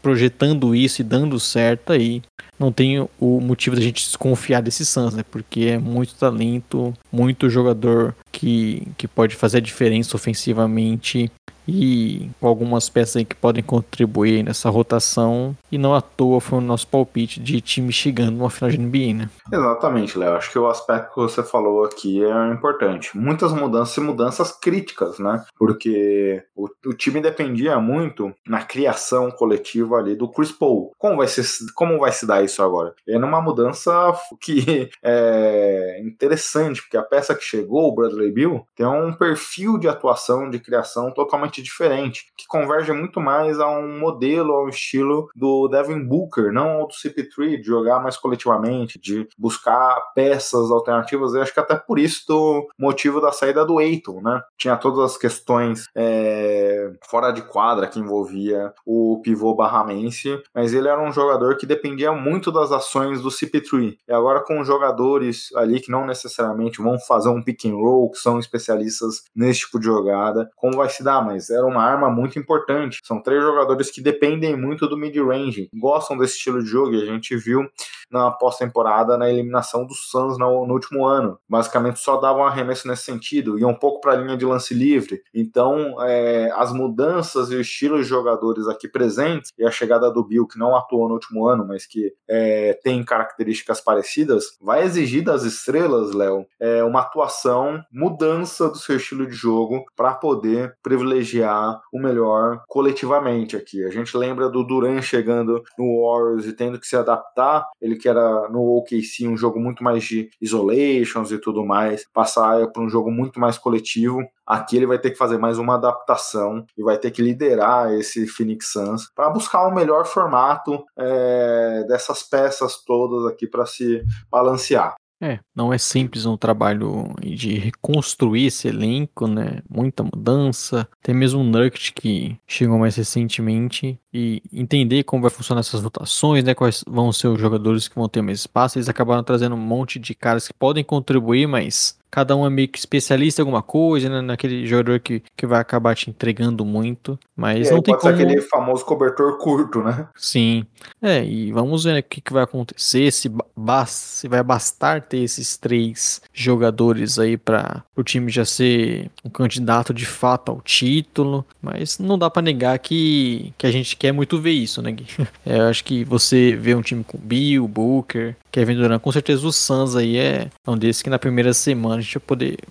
projetando isso e dando certo aí, não tem o motivo da gente desconfiar desse Suns, né? Porque é muito talento, muito jogador que pode fazer a diferença ofensivamente e algumas peças aí que podem contribuir nessa rotação, e não à toa foi o nosso palpite de time chegando numa final de NBA, né? Exatamente, Léo. Acho que o aspecto que você falou aqui é importante. Muitas mudanças e mudanças críticas, né? Porque o time dependia muito na criação coletiva ali do Chris Paul. Como vai se dar isso agora? É numa mudança que é interessante, porque a peça que chegou, o Bradley Beal, tem um perfil de atuação, de criação totalmente diferente, que converge muito mais a um modelo, ao estilo do Devin Booker, não ao do CP3, de jogar mais coletivamente, de buscar peças alternativas. Eu acho que até por isso do motivo da saída do Ayton, né? Tinha todas as questões fora de quadra que envolvia o pivô barramense, mas ele era um jogador que dependia muito das ações do CP3. E agora com jogadores ali que não necessariamente vão fazer um pick and roll, que são especialistas nesse tipo de jogada, como vai se dar? Mas era uma arma muito importante. São três jogadores que dependem muito do mid-range, gostam desse estilo de jogo, e a gente viu na pós-temporada, na eliminação dos Suns no último ano. Basicamente só davam arremesso nesse sentido, iam um pouco para a linha de lance livre. Então as mudanças e o estilo de jogadores aqui presentes, e a chegada do Bill, que não atuou no último ano, mas que tem características parecidas, vai exigir das estrelas, Léo, uma atuação, mudança do seu estilo de jogo para poder privilegiar o melhor coletivamente aqui. A gente lembra do Durant chegando no Warriors e tendo que se adaptar, ele que era no OKC um jogo muito mais de isolations e tudo mais, passar para um jogo muito mais coletivo. Aqui ele vai ter que fazer mais uma adaptação e vai ter que liderar esse Phoenix Suns para buscar o melhor formato dessas peças todas aqui para se balancear. Não é simples um trabalho de reconstruir esse elenco, né? Muita mudança, até mesmo o Nurkic que chegou mais recentemente, e entender como vai funcionar essas rotações, né? Quais vão ser os jogadores que vão ter mais espaço. Eles acabaram trazendo um monte de caras que podem contribuir, mas cada um é meio que especialista em alguma coisa, né? Naquele jogador que vai acabar te entregando muito. Mas não tem como... Pode ser aquele famoso cobertor curto, né? Sim. E vamos ver, né, o que vai acontecer, se vai bastar ter esses três jogadores aí para o time já ser um candidato de fato ao título. Mas não dá para negar que a gente quer muito ver isso, né, Gui? Eu acho que você vê um time com Bill, Booker, Kevin Durant, com certeza o Suns aí é um desses que na primeira semana a gente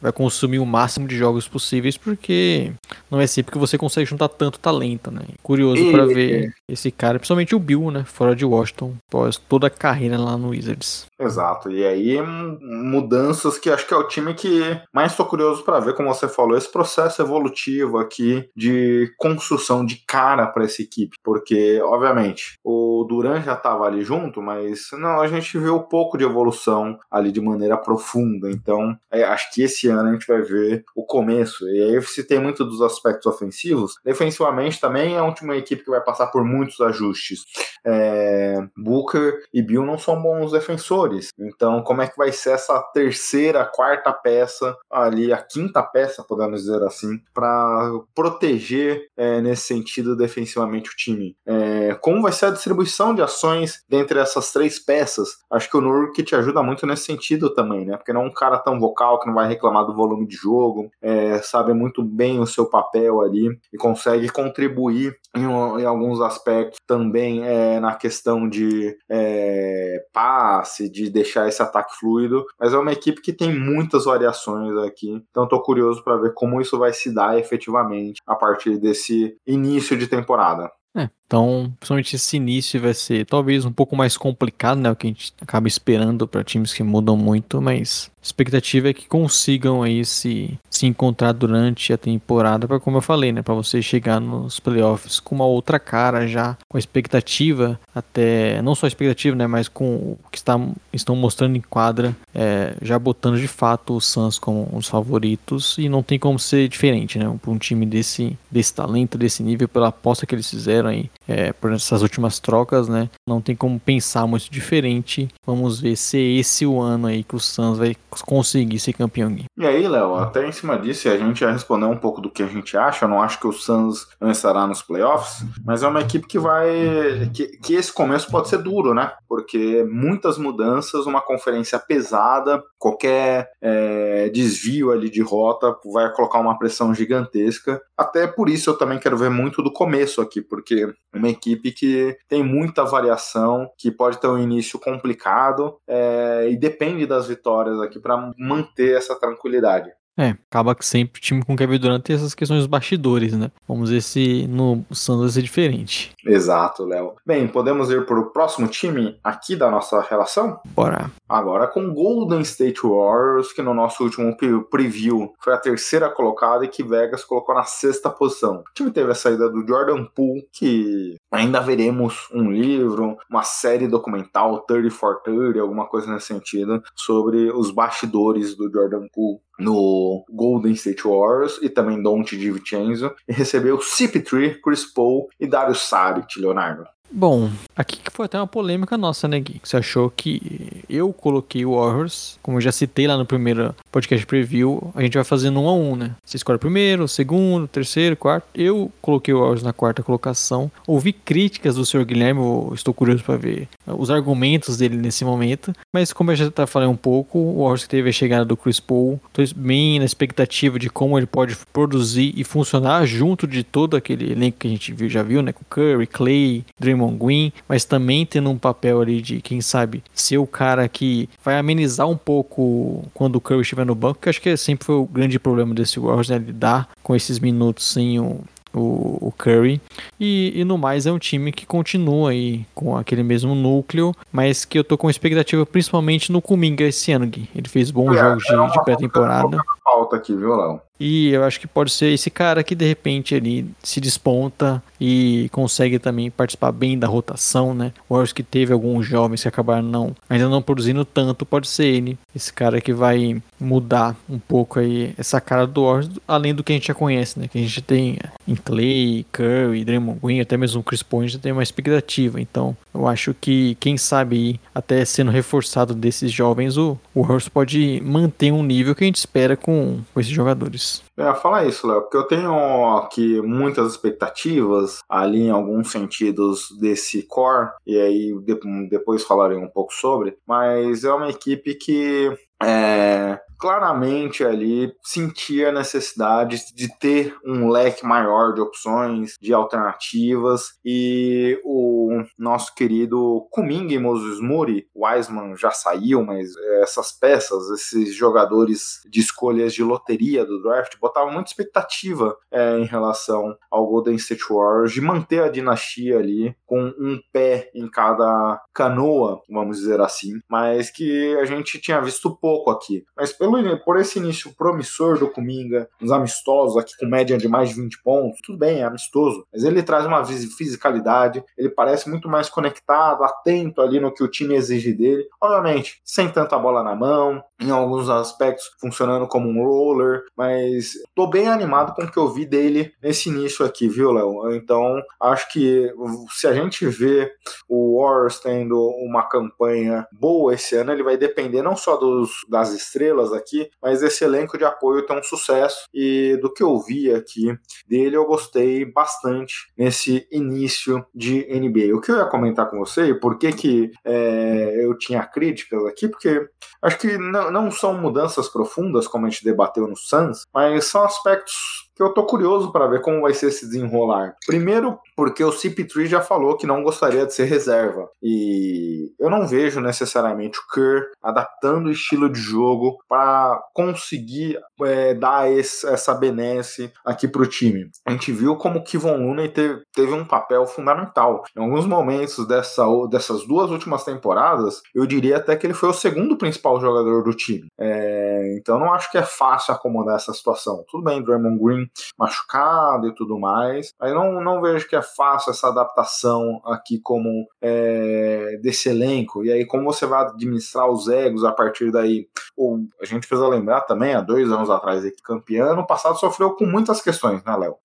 vai consumir o máximo de jogos possíveis, porque não é sempre que você consegue juntar tanto talento, né? Curioso para ver esse cara, principalmente o Bill, né? Fora de Washington, após toda a carreira lá no Wizards. Exato, e aí mudanças que acho que é o time que mais estou curioso para ver, como você falou, esse processo evolutivo aqui de construção de cara para essa equipe, porque, obviamente, o Durant já estava ali junto, mas não, a gente viu pouco de evolução ali de maneira profunda, então acho que esse ano a gente vai ver o começo, e aí eu citei muito dos aspectos ofensivos. Defensivamente também é uma equipe que vai passar por muitos ajustes. Booker e Bill não são bons defensores, então como é que vai ser essa terceira, quarta peça ali, a quinta peça, podemos dizer assim, para proteger nesse sentido defensivamente o time, como vai ser a distribuição de ações dentre essas três peças. Acho que o Nurkic te ajuda muito nesse sentido também, né, porque não é um cara tão vocal, que não vai reclamar do volume de jogo, sabe muito bem o seu papel ali e consegue contribuir em alguns aspectos também, na questão de passe, de deixar esse ataque fluido, mas é uma equipe que tem muitas variações aqui, então estou curioso para ver como isso vai se dar efetivamente a partir desse início de temporada. Então, principalmente esse início vai ser talvez um pouco mais complicado, né? O que a gente acaba esperando para times que mudam muito, mas a expectativa é que consigam aí se encontrar durante a temporada, para, como eu falei, né? Para você chegar nos playoffs com uma outra cara já, com a expectativa, até não só a expectativa, né? Mas com o que estão mostrando em quadra, já botando de fato o Suns como os favoritos, e não tem como ser diferente, né? Para um time desse talento, desse nível, pela aposta que eles fizeram aí. Por essas últimas trocas, né? Não tem como pensar muito diferente. Vamos ver se é esse o ano aí que o Suns vai conseguir ser campeão. E aí, Léo, até em cima disso, a gente já respondeu um pouco do que a gente acha. Eu não acho que o Suns não estará nos playoffs, mas é uma equipe que vai... que esse começo pode ser duro, né? Porque muitas mudanças, uma conferência pesada, qualquer desvio ali de rota vai colocar uma pressão gigantesca. Até por isso eu também quero ver muito do começo aqui, porque uma equipe que tem muita variação, que pode ter um início complicado, e depende das vitórias aqui para manter essa tranquilidade. Acaba que sempre o time com Kevin Durant tem essas questões dos bastidores, né? Vamos ver se no Suns vai ser diferente. Exato, Léo. Bem, podemos ir para o próximo time aqui da nossa relação? Bora. Agora com Golden State Warriors, que no nosso último preview foi a terceira colocada e que Vegas colocou na sexta posição. O time teve a saída do Jordan Poole, que ainda veremos um livro, uma série documental, 30 for 30, alguma coisa nesse sentido, sobre os bastidores do Jordan Poole no Golden State Warriors, e também Doncic e Vincenzo, e recebeu CP3, Chris Paul e Dario Saric, Leonardo. Bom, aqui que foi até uma polêmica nossa, né, Gui? Você achou que eu coloquei o Warriors, como eu já citei lá no primeiro podcast preview, a gente vai fazendo 1 a 1, né? Você escolhe o primeiro, o segundo, o terceiro, o quarto. Eu coloquei o Warriors na quarta colocação. Ouvi críticas do senhor Guilherme, estou curioso para ver os argumentos dele nesse momento, mas como eu já falei um pouco, o Warriors que teve a chegada do Chris Paul, estou bem na expectativa de como ele pode produzir e funcionar junto de todo aquele elenco que a gente já viu, né? Com Curry, Clay, Draymond Green, mas também tendo um papel ali de, quem sabe, ser o cara que vai amenizar um pouco quando o Curry estiver no banco, que acho que sempre foi o grande problema desse Warriors, né? Lidar com esses minutos sem o Curry, e no mais é um time que continua aí com aquele mesmo núcleo, mas que eu tô com expectativa principalmente no Kuminga esse ano, Gui. Ele fez bons jogos de pré-temporada. Falta aqui, viu, Léo? E eu acho que pode ser esse cara que de repente ele se desponta e consegue também participar bem da rotação, né? O Warriors que teve alguns jovens que acabaram ainda não produzindo tanto, pode ser ele, esse cara que vai mudar um pouco aí essa cara do Warriors, além do que a gente já conhece, né? Que a gente tem em Clay, Curry, Draymond Green, até mesmo o Chris Paul, a gente tem uma expectativa. Então eu acho que, quem sabe, até sendo reforçado desses jovens, o Warriors pode manter um nível que a gente espera com esses jogadores. Clippers. Fala isso, Léo, porque eu tenho aqui muitas expectativas ali em alguns sentidos desse core, e aí depois falarei um pouco sobre, mas é uma equipe que claramente ali sentia a necessidade de ter um leque maior de opções, de alternativas, e o nosso querido Kuminga Moses-Moody, o Wiseman já saiu, mas essas peças, esses jogadores de escolhas de loteria do draft, botavam muita expectativa em relação ao Golden State Warriors de manter a dinastia ali com um pé em cada canoa, vamos dizer assim, mas que a gente tinha visto pouco aqui. Mas por esse início promissor do Kuminga, uns amistosos aqui com média de mais de 20 pontos, tudo bem, é amistoso, mas ele traz uma fisicalidade, ele parece muito mais conectado, atento ali no que o time exige dele, obviamente, sem tanta bola na mão, em alguns aspectos funcionando como um roller, mas tô bem animado com o que eu vi dele nesse início aqui, viu, Léo? Então, acho que se a gente vê o Warriors tendo uma campanha boa esse ano, ele vai depender não só das estrelas aqui, mas esse elenco de apoio tem um sucesso, e do que eu vi aqui dele, eu gostei bastante nesse início de NBA. O que eu ia comentar com você, e por que que eu tinha críticas aqui, porque acho que não são mudanças profundas, como a gente debateu no Suns, mas são aspectos que eu tô curioso para ver como vai ser esse desenrolar. Primeiro, porque o CP3 já falou que não gostaria de ser reserva. E eu não vejo necessariamente o Kerr adaptando o estilo de jogo para conseguir dar essa benesse aqui pro time. A gente viu como o Kevon Looney teve um papel fundamental. Em alguns momentos dessas duas últimas temporadas, eu diria até que ele foi o segundo principal jogador do time. Então não acho que é fácil acomodar essa situação. Tudo bem, Draymond Green machucado e tudo mais, mas não vejo que é fácil essa adaptação aqui como desse elenco, e aí como você vai administrar os egos a partir daí. A gente precisa lembrar também, há 2 anos atrás, que campeão no passado sofreu com muitas questões, né, Léo?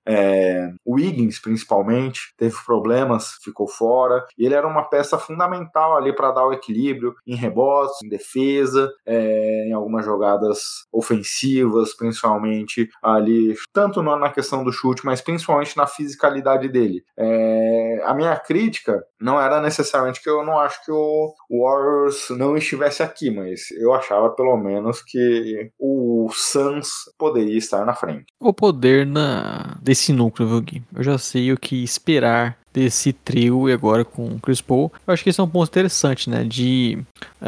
O Wiggins, principalmente, teve problemas, ficou fora, e ele era uma peça fundamental ali para dar o equilíbrio em rebotes, em defesa, em algumas jogadas ofensivas, principalmente ali, tanto na questão do chute, mas principalmente na fisicalidade dele. A minha crítica não era necessariamente que eu não acho que o Warriors não estivesse aqui, mas eu achava pelo menos que o Suns poderia estar na frente. O poder desse núcleo, viu, Gui? Eu já sei o que esperar desse trio, e agora com o Chris Paul. Eu acho que esse é um ponto interessante, né?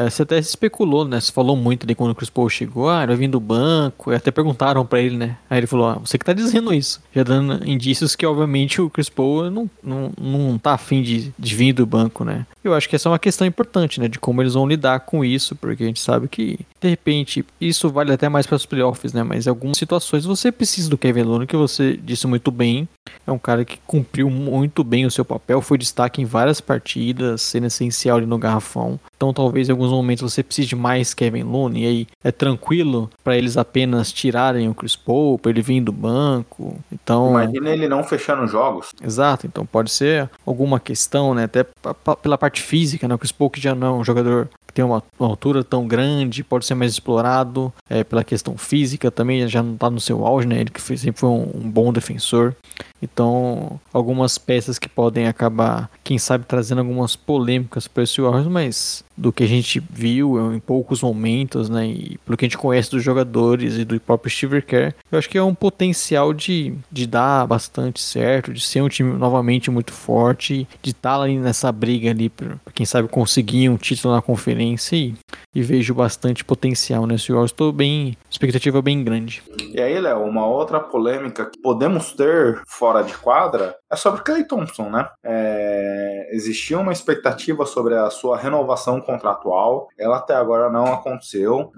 Você até se especulou, né? Você falou muito ali quando o Chris Paul chegou, ele vai vir do banco, e até perguntaram pra ele, né? Aí ele falou, você que tá dizendo isso. Já dando indícios que, obviamente, o Chris Paul não tá afim de vir do banco, né? Eu acho que essa é uma questão importante, né? De como eles vão lidar com isso, porque a gente sabe que, de repente, isso vale até mais para os playoffs, né? Mas em algumas situações você precisa do Kevin Looney, que você disse muito bem. É um cara que cumpriu muito bem o seu papel, foi destaque em várias partidas, sendo essencial ali no garrafão. Então talvez em alguns momentos você precise de mais Kevin Looney, e aí é tranquilo para eles apenas tirarem o Chris Paul, para ele vir do banco. Então, imagina ele não fechando jogos. Exato, então pode ser alguma questão, né? Até pela parte física, né? O Chris Paul, que já não é um jogador que tem uma altura tão grande, pode ser mais explorado, pela questão física também, já não tá no seu auge, né? Ele que sempre foi um bom defensor. Então, algumas peças que podem acabar, quem sabe, trazendo algumas polêmicas para esse Warriors, mas do que a gente viu em poucos momentos, né, e pelo que a gente conhece dos jogadores e do próprio Steve Kerr, eu acho que é um potencial de dar bastante certo, de ser um time novamente muito forte, de estar ali nessa briga ali, pra quem sabe conseguir um título na conferência, e vejo bastante potencial nesse Warriors. Estou bem, expectativa bem grande. E aí, Léo, uma outra polêmica que podemos ter fora de quadra é sobre Klay Thompson, né? Existia uma expectativa sobre a sua renovação contratual, ela até agora não aconteceu.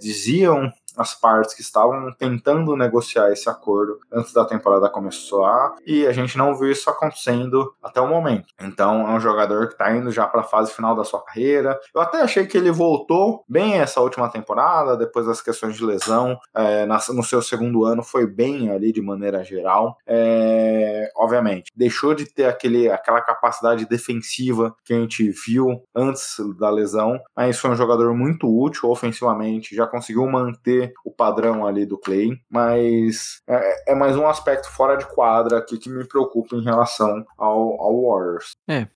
Diziam as partes que estavam tentando negociar esse acordo antes da temporada começar, e a gente não viu isso acontecendo até o momento. Então é um jogador que está indo já para a fase final da sua carreira. Eu até achei que ele voltou bem essa última temporada, depois das questões de lesão, no seu segundo ano foi bem ali de maneira geral. Obviamente, deixou de ter aquela capacidade defensiva que a gente viu antes da lesão, mas foi um jogador muito útil ofensivamente, já conseguiu manter sempre o padrão ali do Clay, mas é mais um aspecto fora de quadra aqui que me preocupa em relação ao Warriors.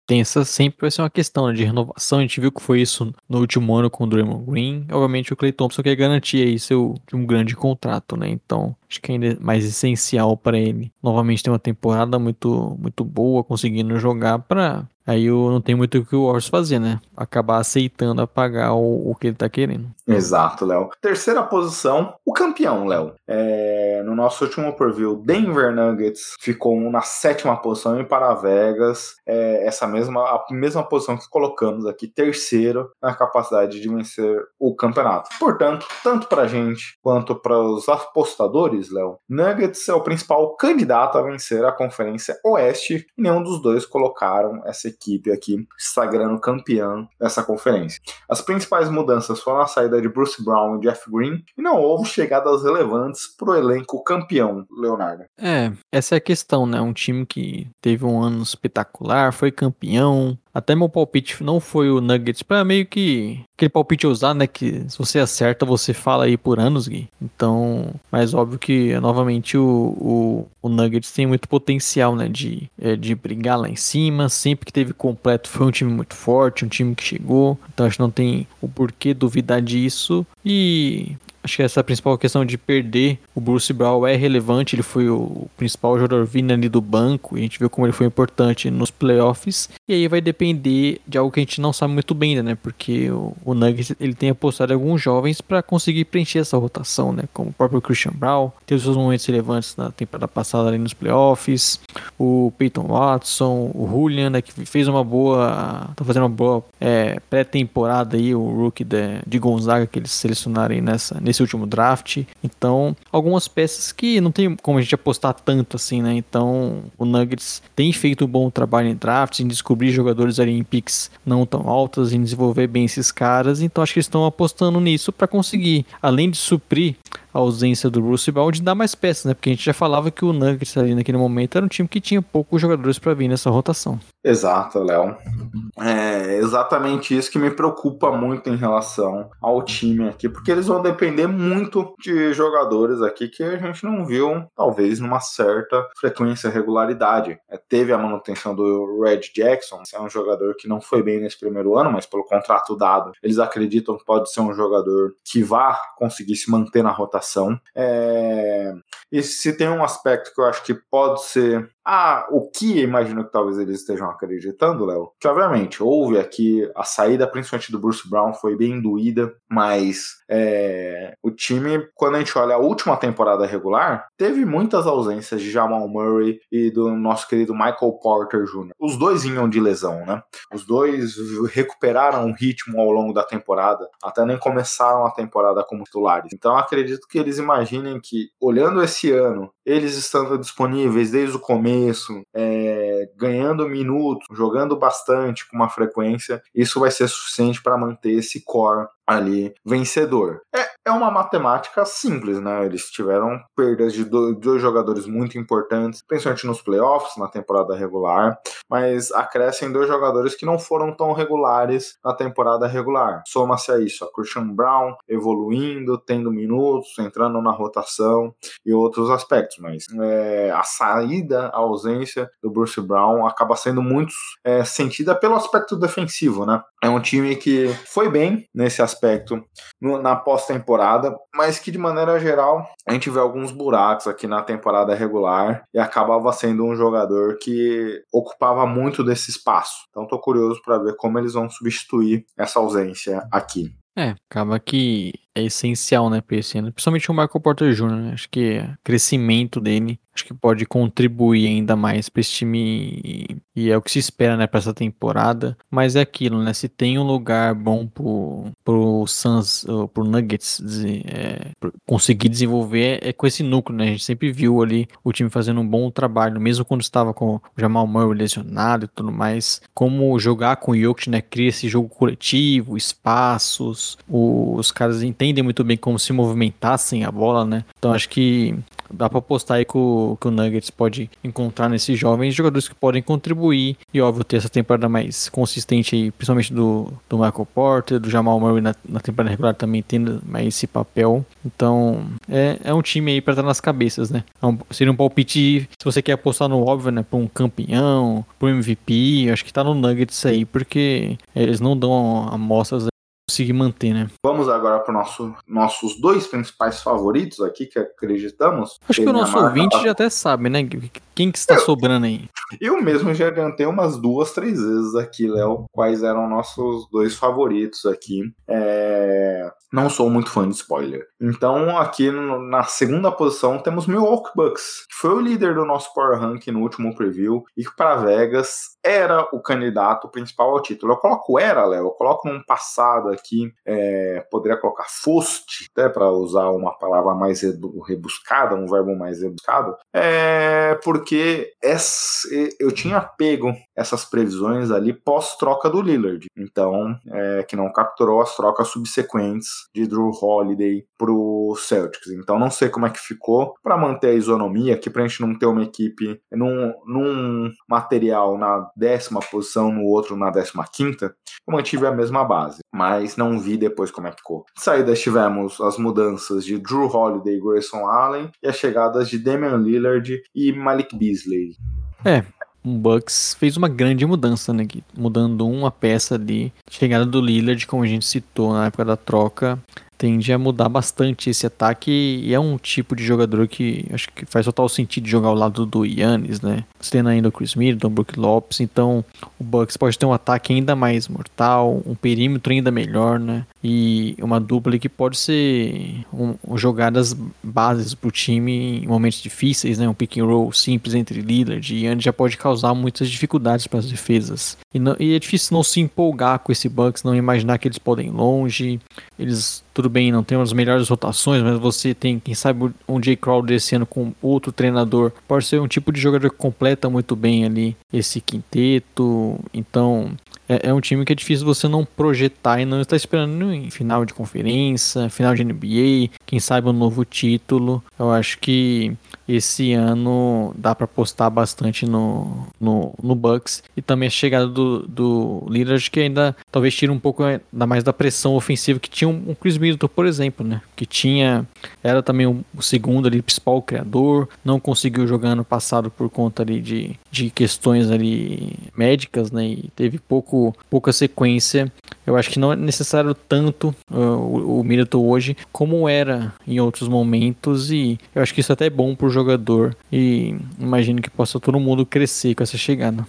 Tem essa, sempre vai ser uma questão de renovação. A gente viu que foi isso no último ano com o Draymond Green. Obviamente o Klay Thompson quer garantir aí um grande contrato, né? Então acho que ainda é mais essencial para ele novamente ter uma temporada muito, muito boa, conseguindo jogar para... Aí eu não tenho muito o que o Warriors fazer, né? Acabar aceitando a pagar o que ele tá querendo. Exato, Léo. Terceira posição, o campeão, Léo. No nosso último preview, Denver Nuggets ficou na sétima posição e para Vegas. Essa mesma posição que colocamos aqui, terceiro, na capacidade de vencer o campeonato. Portanto, tanto pra gente quanto para os apostadores, Léo, Nuggets é o principal candidato a vencer a Conferência Oeste e nenhum dos dois colocaram essa equipe aqui, sagrando campeã dessa conferência. As principais mudanças foram a saída de Bruce Brown e Jeff Green, e não houve chegadas relevantes pro elenco campeão, Leonardo. Essa é a questão, né? Um time que teve um ano espetacular, foi campeão. Até meu palpite não foi o Nuggets, pra meio que aquele palpite ousado, né? Que se você acerta, você fala aí por anos, Gui. Então, mas óbvio que, novamente, o Nuggets tem muito potencial, né? De brigar lá em cima. Sempre que teve completo, foi um time muito forte, um time que chegou. Então, acho que não tem o porquê duvidar disso. E... acho que essa principal questão de perder o Bruce Brown é relevante. Ele foi o principal jogador vindo ali do banco. E a gente viu como ele foi importante nos playoffs. E aí vai depender de algo que a gente não sabe muito bem ainda, né? Porque o Nuggets, ele tem apostado em alguns jovens para conseguir preencher essa rotação, né? Como o próprio Christian Brown. Teve seus momentos relevantes na temporada passada ali nos playoffs. O Peyton Watson, o Julian, né? Que fez uma boa... tá fazendo uma boa pré-temporada aí. O rookie de Gonzaga que eles selecionaram aí nesse último draft. Então, algumas peças que não tem como a gente apostar tanto assim, né? Então, o Nuggets tem feito um bom trabalho em drafts, em descobrir jogadores ali em picks não tão altas, em desenvolver bem esses caras. Então, acho que eles estão apostando nisso para conseguir, além de suprir a ausência do Bruce Brown, de dar mais peças, né? Porque a gente já falava que o Nuggets ali naquele momento era um time que tinha poucos jogadores para vir nessa rotação. Exato, Léo. É exatamente isso que me preocupa muito em relação ao time aqui, porque eles vão depender muito de jogadores aqui que a gente não viu, talvez, numa certa frequência e regularidade. Teve a manutenção do Red Jackson, que é um jogador que não foi bem nesse primeiro ano, mas pelo contrato dado, eles acreditam que pode ser um jogador que vá conseguir se manter na rotação. E se tem um aspecto que eu acho que pode ser... o que imagino que talvez eles estejam acreditando, Léo, que obviamente houve aqui a saída, principalmente do Bruce Brown, foi bem doída, mas o time, quando a gente olha a última temporada regular, teve muitas ausências de Jamal Murray e do nosso querido Michael Porter Jr. Os dois vinham de lesão, né? Os dois recuperaram o ritmo ao longo da temporada, até nem começaram a temporada como titulares. Então acredito que eles imaginem que, olhando esse ano, eles estando disponíveis desde o começo, ganhando minutos, jogando bastante com uma frequência, isso vai ser suficiente para manter esse core ali vencedor. É uma matemática simples, né? Eles tiveram perdas de dois jogadores muito importantes, principalmente nos playoffs, na temporada regular, mas acrescem dois jogadores que não foram tão regulares na temporada regular. Soma-se a isso, a Christian Brown evoluindo, tendo minutos, entrando na rotação e outros aspectos, mas a saída, a ausência do Bruce Brown acaba sendo muito sentida pelo aspecto defensivo, né? É um time que foi bem nesse aspecto na pós-temporada, mas que de maneira geral a gente vê alguns buracos aqui na temporada regular e acabava sendo um jogador que ocupava muito desse espaço. Então tô curioso para ver como eles vão substituir essa ausência aqui. Acaba que é essencial, né, pensando, principalmente o Michael Porter Jr., né? Acho que o crescimento dele, acho que pode contribuir ainda mais para esse time e é o que se espera, né, para essa temporada. Mas é aquilo, né, se tem um lugar bom pro Suns, pro Nuggets conseguir desenvolver é com esse núcleo, né? A gente sempre viu ali o time fazendo um bom trabalho, mesmo quando estava com o Jamal Murray lesionado e tudo mais, como jogar com o Jokic, né, cria esse jogo coletivo, espaços, os caras entendem muito bem como se movimentar sem a bola, né? Então acho que dá pra apostar aí que o Nuggets pode encontrar nesses jovens jogadores que podem contribuir e, óbvio, ter essa temporada mais consistente aí, principalmente do Michael Porter, do Jamal Murray na temporada regular também tendo mais esse papel. Então, é um time aí pra estar nas cabeças, né? Seria um palpite, se você quer apostar no óbvio, né? Pra um campeão, pro MVP, acho que tá no Nuggets aí, porque eles não dão amostras aí conseguir manter, né? Vamos agora para nossos dois principais favoritos aqui, que acreditamos. Acho que o nosso ouvinte já até sabe, né? Quem que está sobrando aí? Eu mesmo já adiantei umas 2-3 vezes aqui, Léo, quais eram nossos dois favoritos aqui. Não sou muito fã de spoiler. Então, aqui na segunda posição temos Milwaukee Bucks, que foi o líder do nosso Power Ranking no último preview e que para Vegas era o candidato principal ao título. Eu coloco era, Léo, eu coloco num passado aqui, poderia colocar foste, até para usar uma palavra mais rebuscada, um verbo mais rebuscado, porque eu tinha pego essas previsões ali pós-troca do Lillard, então que não capturou as trocas subsequentes de Drew Holiday pro Celtics, então não sei como é que ficou para manter a isonomia aqui, pra gente não ter uma equipe num material na 10ª posição, no outro na 15ª, eu mantive a mesma base, mas não vi depois como é que ficou. De saída tivemos as mudanças de Drew Holiday e Grayson Allen e as chegadas de Damian Lillard e Malik Beasley. O Bucks fez uma grande mudança, né, mudando uma peça ali. Chegada do Lillard, como a gente citou na época da troca, tende a mudar bastante esse ataque e é um tipo de jogador que acho que faz total sentido jogar ao lado do Giannis, né? Você tem ainda o Chris Middleton, o Brook Lopes, então o Bucks pode ter um ataque ainda mais mortal, um perímetro ainda melhor, né? E uma dupla que pode ser jogadas bases pro time em momentos difíceis, né? Um pick and roll simples entre Lillard e Giannis já pode causar muitas dificuldades para as defesas. E é difícil não se empolgar com esse Bucks, não imaginar que eles podem ir longe, eles... Tudo bem, não tem uma das melhores rotações, mas você tem, quem sabe, um Jay Crowder esse ano com outro treinador. Pode ser um tipo de jogador que completa muito bem ali esse quinteto. Então, é um time que é difícil você não projetar e não estar esperando em final de conferência, final de NBA, quem sabe um novo título. Eu acho que esse ano dá para apostar bastante no Bucks. E também a chegada do Lillard, que ainda talvez tira um pouco ainda mais da pressão ofensiva que tinha um Chris Middleton, por exemplo, né? Que era também o segundo ali, principal criador, não conseguiu jogar no passado por conta ali de questões ali médicas, né? E teve pouca sequência. Eu acho que não é necessário tanto o Middleton hoje como era em outros momentos, e eu acho que isso até é bom pro jogador e imagino que possa todo mundo crescer com essa chegada.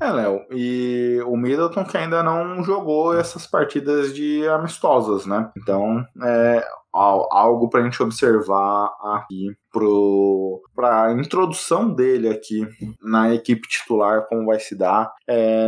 Léo, e o Middleton que ainda não jogou essas partidas de amistosas, né? Então, algo pra gente observar aqui pra introdução dele aqui na equipe titular, como vai se dar.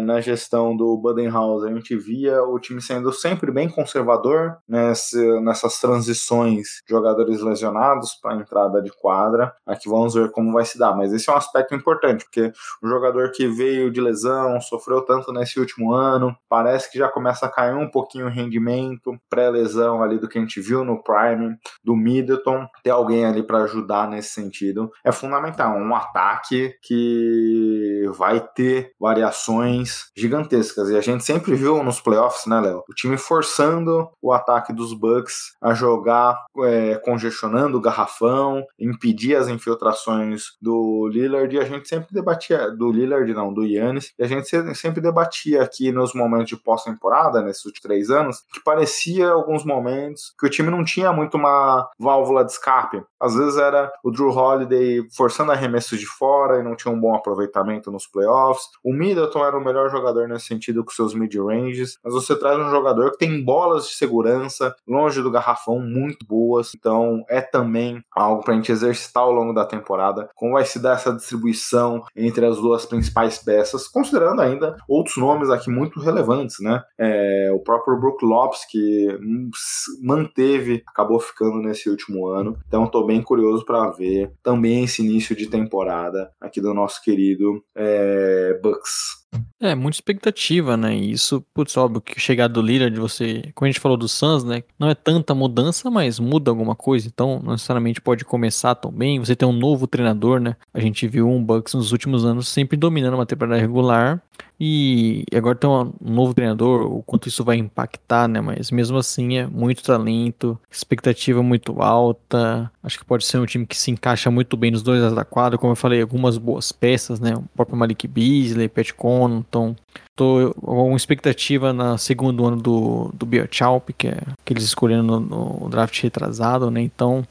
Na gestão do Budenholzer, a gente via o time sendo sempre bem conservador nessas transições de jogadores lesionados para a entrada de quadra. Aqui vamos ver como vai se dar, mas esse é um aspecto importante, porque o jogador que veio de lesão, sofreu tanto nesse último ano, parece que já começa a cair um pouquinho o rendimento pré-lesão ali do que a gente viu no Prime, do Middleton. Ter alguém ali para ajudar nesse sentido é fundamental. Um ataque que vai ter variações gigantescas, e a gente sempre viu nos playoffs, né, Léo, o time forçando o ataque dos Bucks a jogar congestionando o garrafão, impedir as infiltrações do Lillard, e a gente sempre debatia, do Giannis, e a gente sempre debatia aqui nos momentos de pós-temporada, nesses últimos 3 anos, que parecia alguns momentos que o time não tinha muito uma válvula de escape. Às vezes era o Drew Holiday forçando arremessos de fora e não tinha um bom aproveitamento nos playoffs. O Middleton era o melhor jogador nesse sentido com seus mid-ranges, mas você traz um jogador que tem bolas de segurança longe do garrafão muito boas, então é também algo pra gente exercitar ao longo da temporada, como vai se dar essa distribuição entre as duas principais peças, considerando ainda outros nomes aqui muito relevantes, né? O próprio Brook Lopes, que acabou ficando nesse último ano, então tô bem curioso para ver também esse início de temporada aqui do nosso querido Bucks. É, muita expectativa, né? E isso, putz, óbvio que chegar do Lillard, você, como a gente falou do Suns, né? Não é tanta mudança, mas muda alguma coisa, então não necessariamente pode começar tão bem. Você tem um novo treinador, né? A gente viu um Bucks nos últimos anos sempre dominando uma temporada regular e agora tem um novo treinador, o quanto isso vai impactar, né? Mas mesmo assim é muito talento, expectativa muito alta. Acho que pode ser um time que se encaixa muito bem nos dois lados da quadra, como eu falei, algumas boas peças, né? O próprio Malik Beasley, Pat Connaughton. Então, tô com uma expectativa no segundo ano do Biochaup, que eles escolheram no draft retrasado, né? Então,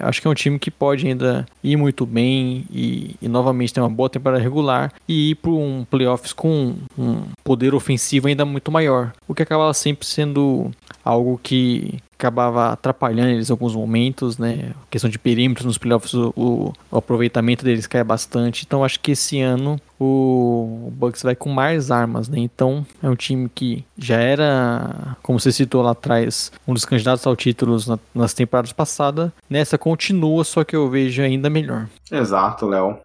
acho que é um time que pode ainda ir muito bem e novamente ter uma boa temporada regular e ir para um playoffs com um poder ofensivo ainda muito maior, o que acabava sempre sendo algo que acabava atrapalhando eles em alguns momentos, né? A questão de perímetros nos playoffs, o aproveitamento deles cai bastante. Então acho que esse ano o Bucks vai com mais armas, né? Então é um time que já era, como você citou lá atrás, um dos candidatos ao título nas temporadas passadas. Nessa continua, só que eu vejo ainda melhor. Exato, Léo.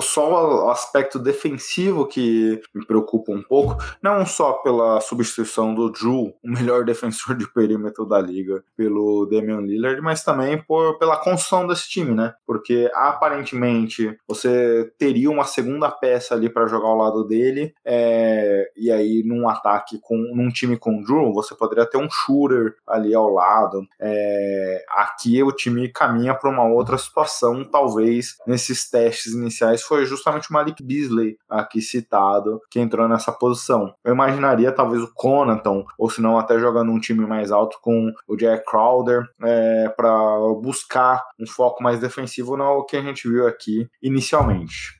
Só o aspecto defensivo que me preocupa um pouco, não só pela substituição do Jrue, o melhor defensor de perímetro da liga, pelo Damian Lillard, mas também pela construção desse time, né? Porque aparentemente você teria uma segunda peça ali para jogar ao lado dele, e aí num ataque num time com o Jrue, você poderia ter um shooter ali ao lado. Aqui o time caminha para uma outra situação, talvez nesses testes iniciais foi justamente o Malik Beasley aqui citado, que entrou nessa posição. Eu imaginaria talvez o Connaughton, ou se não até jogando um time mais alto com o Jack Crowder, para buscar um foco mais defensivo no que a gente viu aqui inicialmente.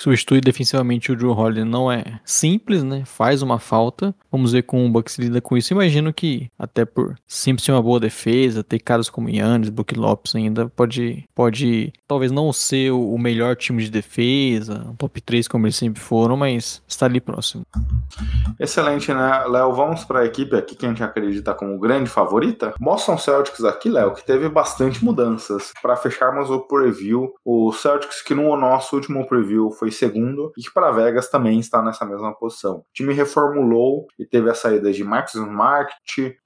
Substituir defensivamente o Jrue Holiday não é simples, né? Faz uma falta. Vamos ver como o Bucks lida com isso. Imagino que, até por sempre ser uma boa defesa, ter caras como Giannis, Brook Lopes ainda, pode talvez não ser o melhor time de defesa, um top 3 como eles sempre foram, mas está ali próximo. Excelente, né, Léo? Vamos para a equipe aqui que a gente acredita como grande favorita. Boston Celtics aqui, Léo, que teve bastante mudanças. Para fecharmos o preview, o Celtics que no nosso último preview foi segundo, e que para Vegas também está nessa mesma posição. O time reformulou e teve a saída de Marcus Smart,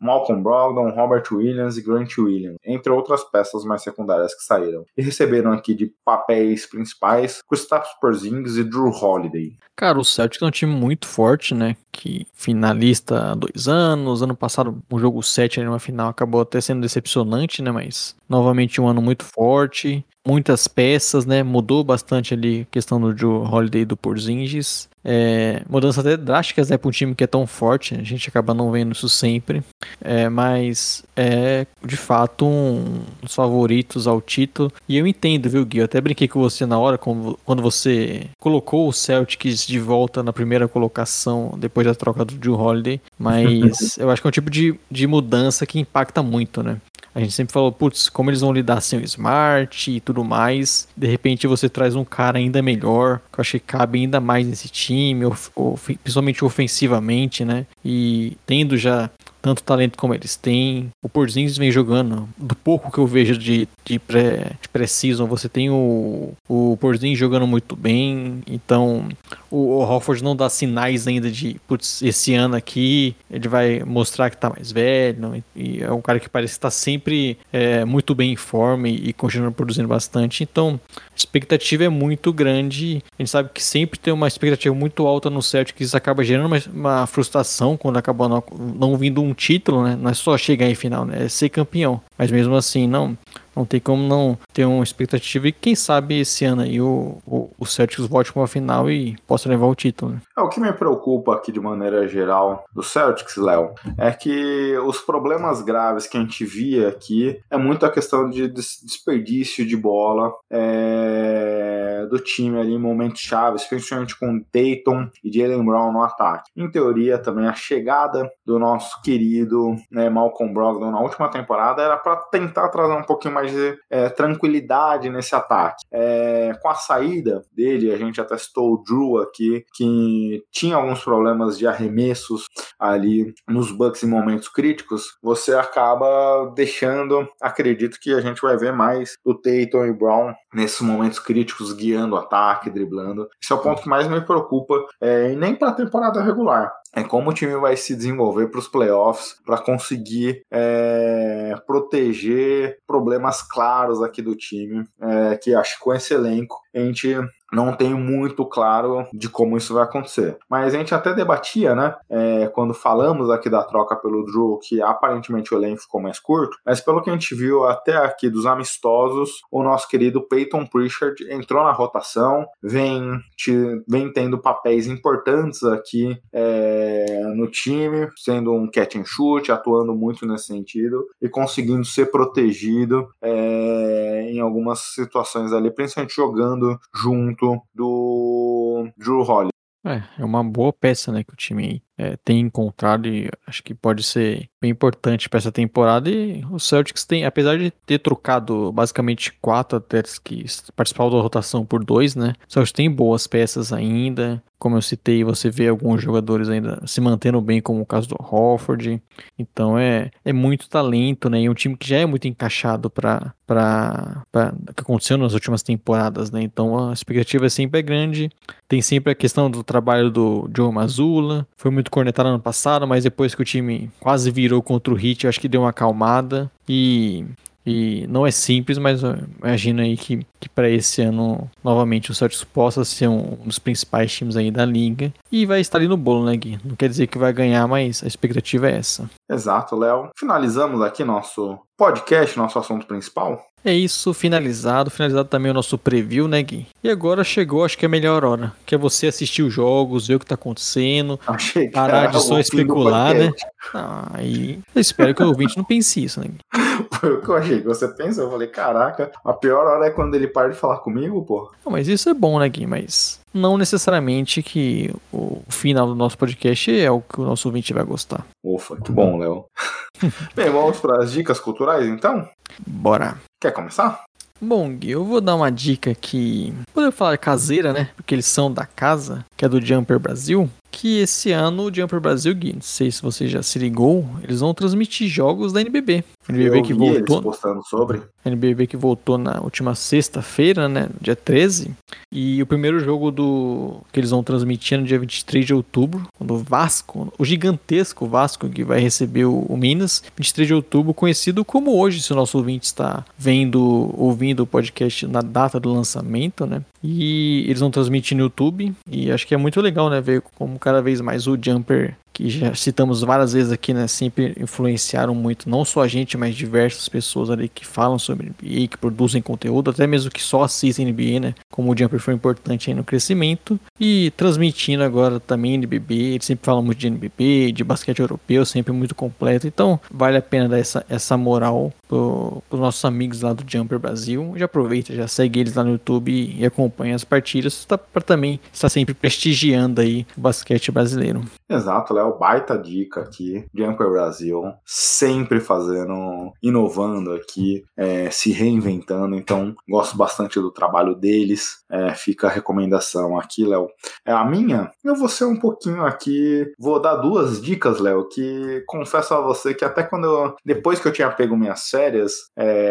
Malcolm Brogdon, Robert Williams e Grant Williams, entre outras peças mais secundárias que saíram. E receberam aqui de papéis principais Kristaps Porzingis e Jrue Holiday. Cara, o Celtics é um time muito forte, né? Que finalista há 2 anos. Ano passado, um jogo 7 ali numa final acabou até sendo decepcionante, né? Mas novamente um ano muito forte. Muitas peças, né? Mudou bastante ali a questão do Jrue Holiday e do Porzingis. Mudanças até drásticas, né, para um time que é tão forte, né? A gente acaba não vendo isso sempre, mas é de fato um dos favoritos ao título, e eu entendo, viu, Gui, eu até brinquei com você na hora, quando você colocou o Celtics de volta na primeira colocação, depois da troca do Jrue Holiday, mas eu acho que é um tipo de mudança que impacta muito, né? A gente sempre falou, putz, como eles vão lidar sem o Smart e tudo mais. De repente você traz um cara ainda melhor, que eu acho que cabe ainda mais nesse time, principalmente ofensivamente, né? E tendo já tanto talento como eles têm. O Porzingis vem jogando, do pouco que eu vejo de pré-season, você tem o Porzingis jogando muito bem, então o Horford não dá sinais ainda de, putz, esse ano aqui ele vai mostrar que tá mais velho, não? E é um cara que parece que tá sempre muito bem em forma e continua produzindo bastante, então a expectativa é muito grande. A gente sabe que sempre tem uma expectativa muito alta no Celtics, que isso acaba gerando uma frustração quando acaba não vindo um título, né? Não é só chegar em final, né? É ser campeão, mas mesmo assim não tem como não ter uma expectativa, e quem sabe esse ano aí o Celtics volte para uma final e possa levar o título, né? O que me preocupa aqui de maneira geral do Celtics, Léo, é que os problemas graves que a gente via aqui é muito a questão de desperdício de bola, do time ali em momentos chaves, principalmente com Tatum e Jaylen Brown no ataque. Em teoria também a chegada do nosso querido, né, Malcolm Brogdon na última temporada era para tentar trazer um pouquinho mais de tranquilidade nesse ataque. Com a saída dele, a gente até citou o Jrue aqui, que tinha alguns problemas de arremessos ali nos Bucks em momentos críticos. Você acaba acredito que a gente vai ver mais o Tatum e Brown nesses momentos críticos guiando criando o ataque, driblando. Esse é o ponto que mais me preocupa, e nem para a temporada regular. É como o time vai se desenvolver para os playoffs, para conseguir proteger problemas claros aqui do time, que acho que com esse elenco a gente não tem muito claro de como isso vai acontecer. Mas a gente até debatia, né? Quando falamos aqui da troca pelo Drew, que aparentemente o elenco ficou mais curto, mas pelo que a gente viu até aqui dos amistosos, o nosso querido Peyton Pritchard entrou na rotação, vem tendo papéis importantes aqui no time, sendo um catch and shoot, atuando muito nesse sentido e conseguindo ser protegido em algumas situações ali, principalmente jogando junto do Drew Holiday. É uma boa peça, né, que o time tem encontrado e acho que pode ser bem importante para essa temporada. E o Celtics tem, apesar de ter trocado basicamente 4 atletas que participaram da rotação por 2, né, o Celtics tem boas peças ainda. Como eu citei, você vê alguns jogadores ainda se mantendo bem, como o caso do Horford. Então é muito talento, né? E um time que já é muito encaixado para o que aconteceu nas últimas temporadas, né? Então a expectativa sempre é grande. Tem sempre a questão do trabalho do Joe Mazzulla. Foi muito cornetado ano passado, mas depois que o time quase virou contra o Heat, eu acho que deu uma acalmada. E não é simples, mas eu imagino aí que para esse ano, novamente, o Celtics possa ser um dos principais times aí da liga. E vai estar ali no bolo, né, Gui? Não quer dizer que vai ganhar, mas a expectativa é essa. Exato, Léo. Finalizamos aqui nosso podcast, nosso assunto principal. É isso, finalizado também o nosso preview, né, Gui? E agora chegou, acho que é a melhor hora, que é você assistir os jogos, ver o que tá acontecendo, parar de só especular, né? Aí eu espero que o ouvinte não pense isso, né, Gui? Foi o que eu achei que você pensou, eu falei, caraca, a pior hora é quando ele para de falar comigo, pô. Não, mas isso é bom, né, Gui, mas não necessariamente que o final do nosso podcast é o que o nosso ouvinte vai gostar. Ufa, que bom, Léo. Bem, vamos para as dicas culturais, então? Bora. Quer começar? Bom, Gui, eu vou dar uma dica que... Poder falar caseira, né? Porque eles são da casa, que é do Jumper Brasil. Que esse ano o Jumper Brasil, Gui, não sei se você já se ligou, eles vão transmitir jogos da NBB. NBB que voltou, eles postando sobre. NBB que voltou na última sexta-feira, né, dia 13. E o primeiro jogo que eles vão transmitir é no dia 23 de outubro, quando o Vasco, o gigantesco Vasco, que vai receber o Minas, 23 de outubro, conhecido como hoje, se o nosso ouvinte está ouvindo o podcast na data do lançamento, né? E eles vão transmitir no YouTube, e acho que é muito legal, né, ver como cada vez mais o Jumper, que já citamos várias vezes aqui, né, sempre influenciaram muito, não só a gente, mas diversas pessoas ali que falam sobre NBA, que produzem conteúdo, até mesmo que só assistem NBA, né, como o Jumper foi importante aí no crescimento, e transmitindo agora também NBB, eles sempre falam muito de NBB, de basquete europeu, sempre muito completo, então vale a pena dar essa moral pros nossos amigos lá do Jumper Brasil, já aproveita, já segue eles lá no YouTube e acompanha as partidas, para também estar sempre prestigiando aí o basquete brasileiro. Exato, Léo. Baita dica aqui, Jumper Brasil sempre inovando aqui, se reinventando, então gosto bastante do trabalho deles, fica a recomendação aqui, Léo. A minha, eu vou ser um pouquinho aqui, vou dar 2 dicas, Léo, que confesso a você que até depois que eu tinha pego minhas férias,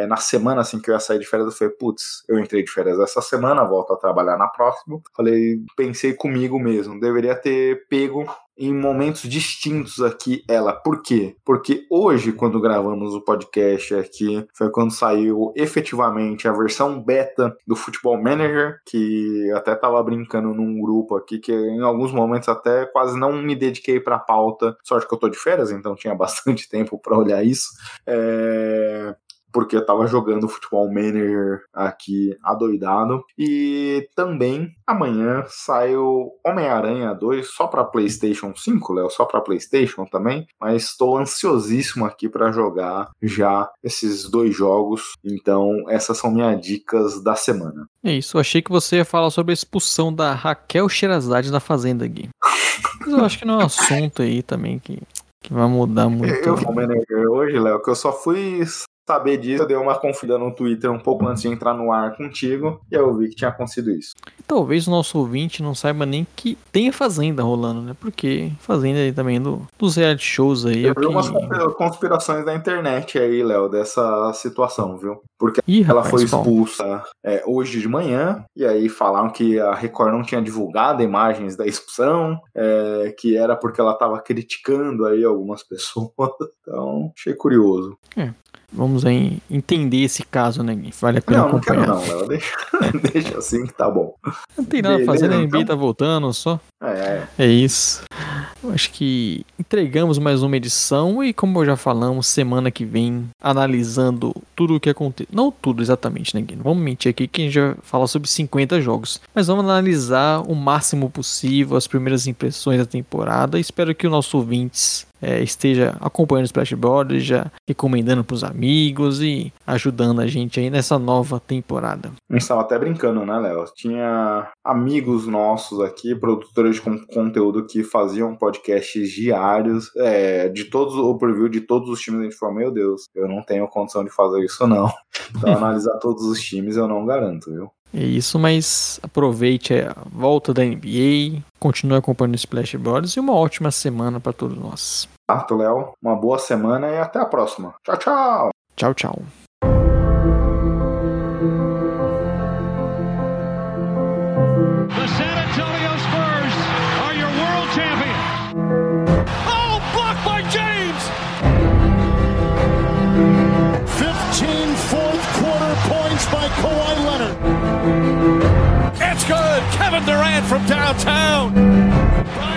na semana assim que eu ia sair de férias, eu falei, putz, eu entrei de férias essa semana, volto a trabalhar na próxima, falei, pensei comigo mesmo, deveria ter pego em momentos distintos aqui ela. Por quê? Porque hoje, quando gravamos o podcast aqui, foi quando saiu efetivamente a versão beta do Football Manager, que eu até tava brincando num grupo aqui, que em alguns momentos até quase não me dediquei pra pauta. Sorte que eu tô de férias, então tinha bastante tempo pra olhar isso. Porque eu tava jogando Football Manager aqui adoidado. E também amanhã sai o Homem-Aranha 2 só pra PlayStation 5, Léo, só pra PlayStation também, mas estou ansiosíssimo aqui pra jogar já esses 2 jogos. Então essas são minhas dicas da semana. É isso, eu achei que você ia falar sobre a expulsão da Raquel Sherazade da Fazenda, Gui. Mas eu acho que não é um assunto aí também que vai mudar muito. Eu, Homem-Aranha hoje, Léo, que eu só fui saber disso, eu dei uma conferida no Twitter um pouco antes de entrar no ar contigo, e eu vi que tinha acontecido isso. Talvez o nosso ouvinte não saiba nem que tem a Fazenda rolando, né? Porque Fazenda aí também dos reality shows aí. Eu vi umas conspirações da internet aí, Léo, dessa situação, viu? Porque ela foi expulsa hoje de manhã, e aí falaram que a Record não tinha divulgado imagens da expulsão, que era porque ela estava criticando aí algumas pessoas. Então, achei curioso. Vamos aí entender esse caso, né? Vale a pena acompanhar. Não quero não, deixa assim que tá bom. Não tem nada a fazer, a NBA tá voltando só. É isso. Acho que entregamos mais uma edição e, como já falamos, semana que vem analisando tudo o que aconteceu. Não tudo exatamente, né, Gui? Não vamos mentir aqui que a gente já fala sobre 50 jogos. Mas vamos analisar o máximo possível as primeiras impressões da temporada. Espero que os nossos ouvintes esteja acompanhando o Splash Brothers, já recomendando para os amigos e ajudando a gente aí nessa nova temporada. A gente estava até brincando, né, Léo? Tinha amigos nossos aqui, produtores de conteúdo que faziam podcasts diários, de todos o preview de todos os times. A gente falou, meu Deus, eu não tenho condição de fazer isso não. Então analisar todos os times eu não garanto, viu? É isso, mas aproveite a volta da NBA, continue acompanhando o Splash Brothers e uma ótima semana para todos nós. Arthur, Léo, uma boa semana e até a próxima. Tchau, tchau. Tchau, tchau. The San Antonio Spurs are your world champions. Oh, blocked by James! 15 fourth quarter points by Kawhi Leonard. It's good. Kevin Durant from downtown.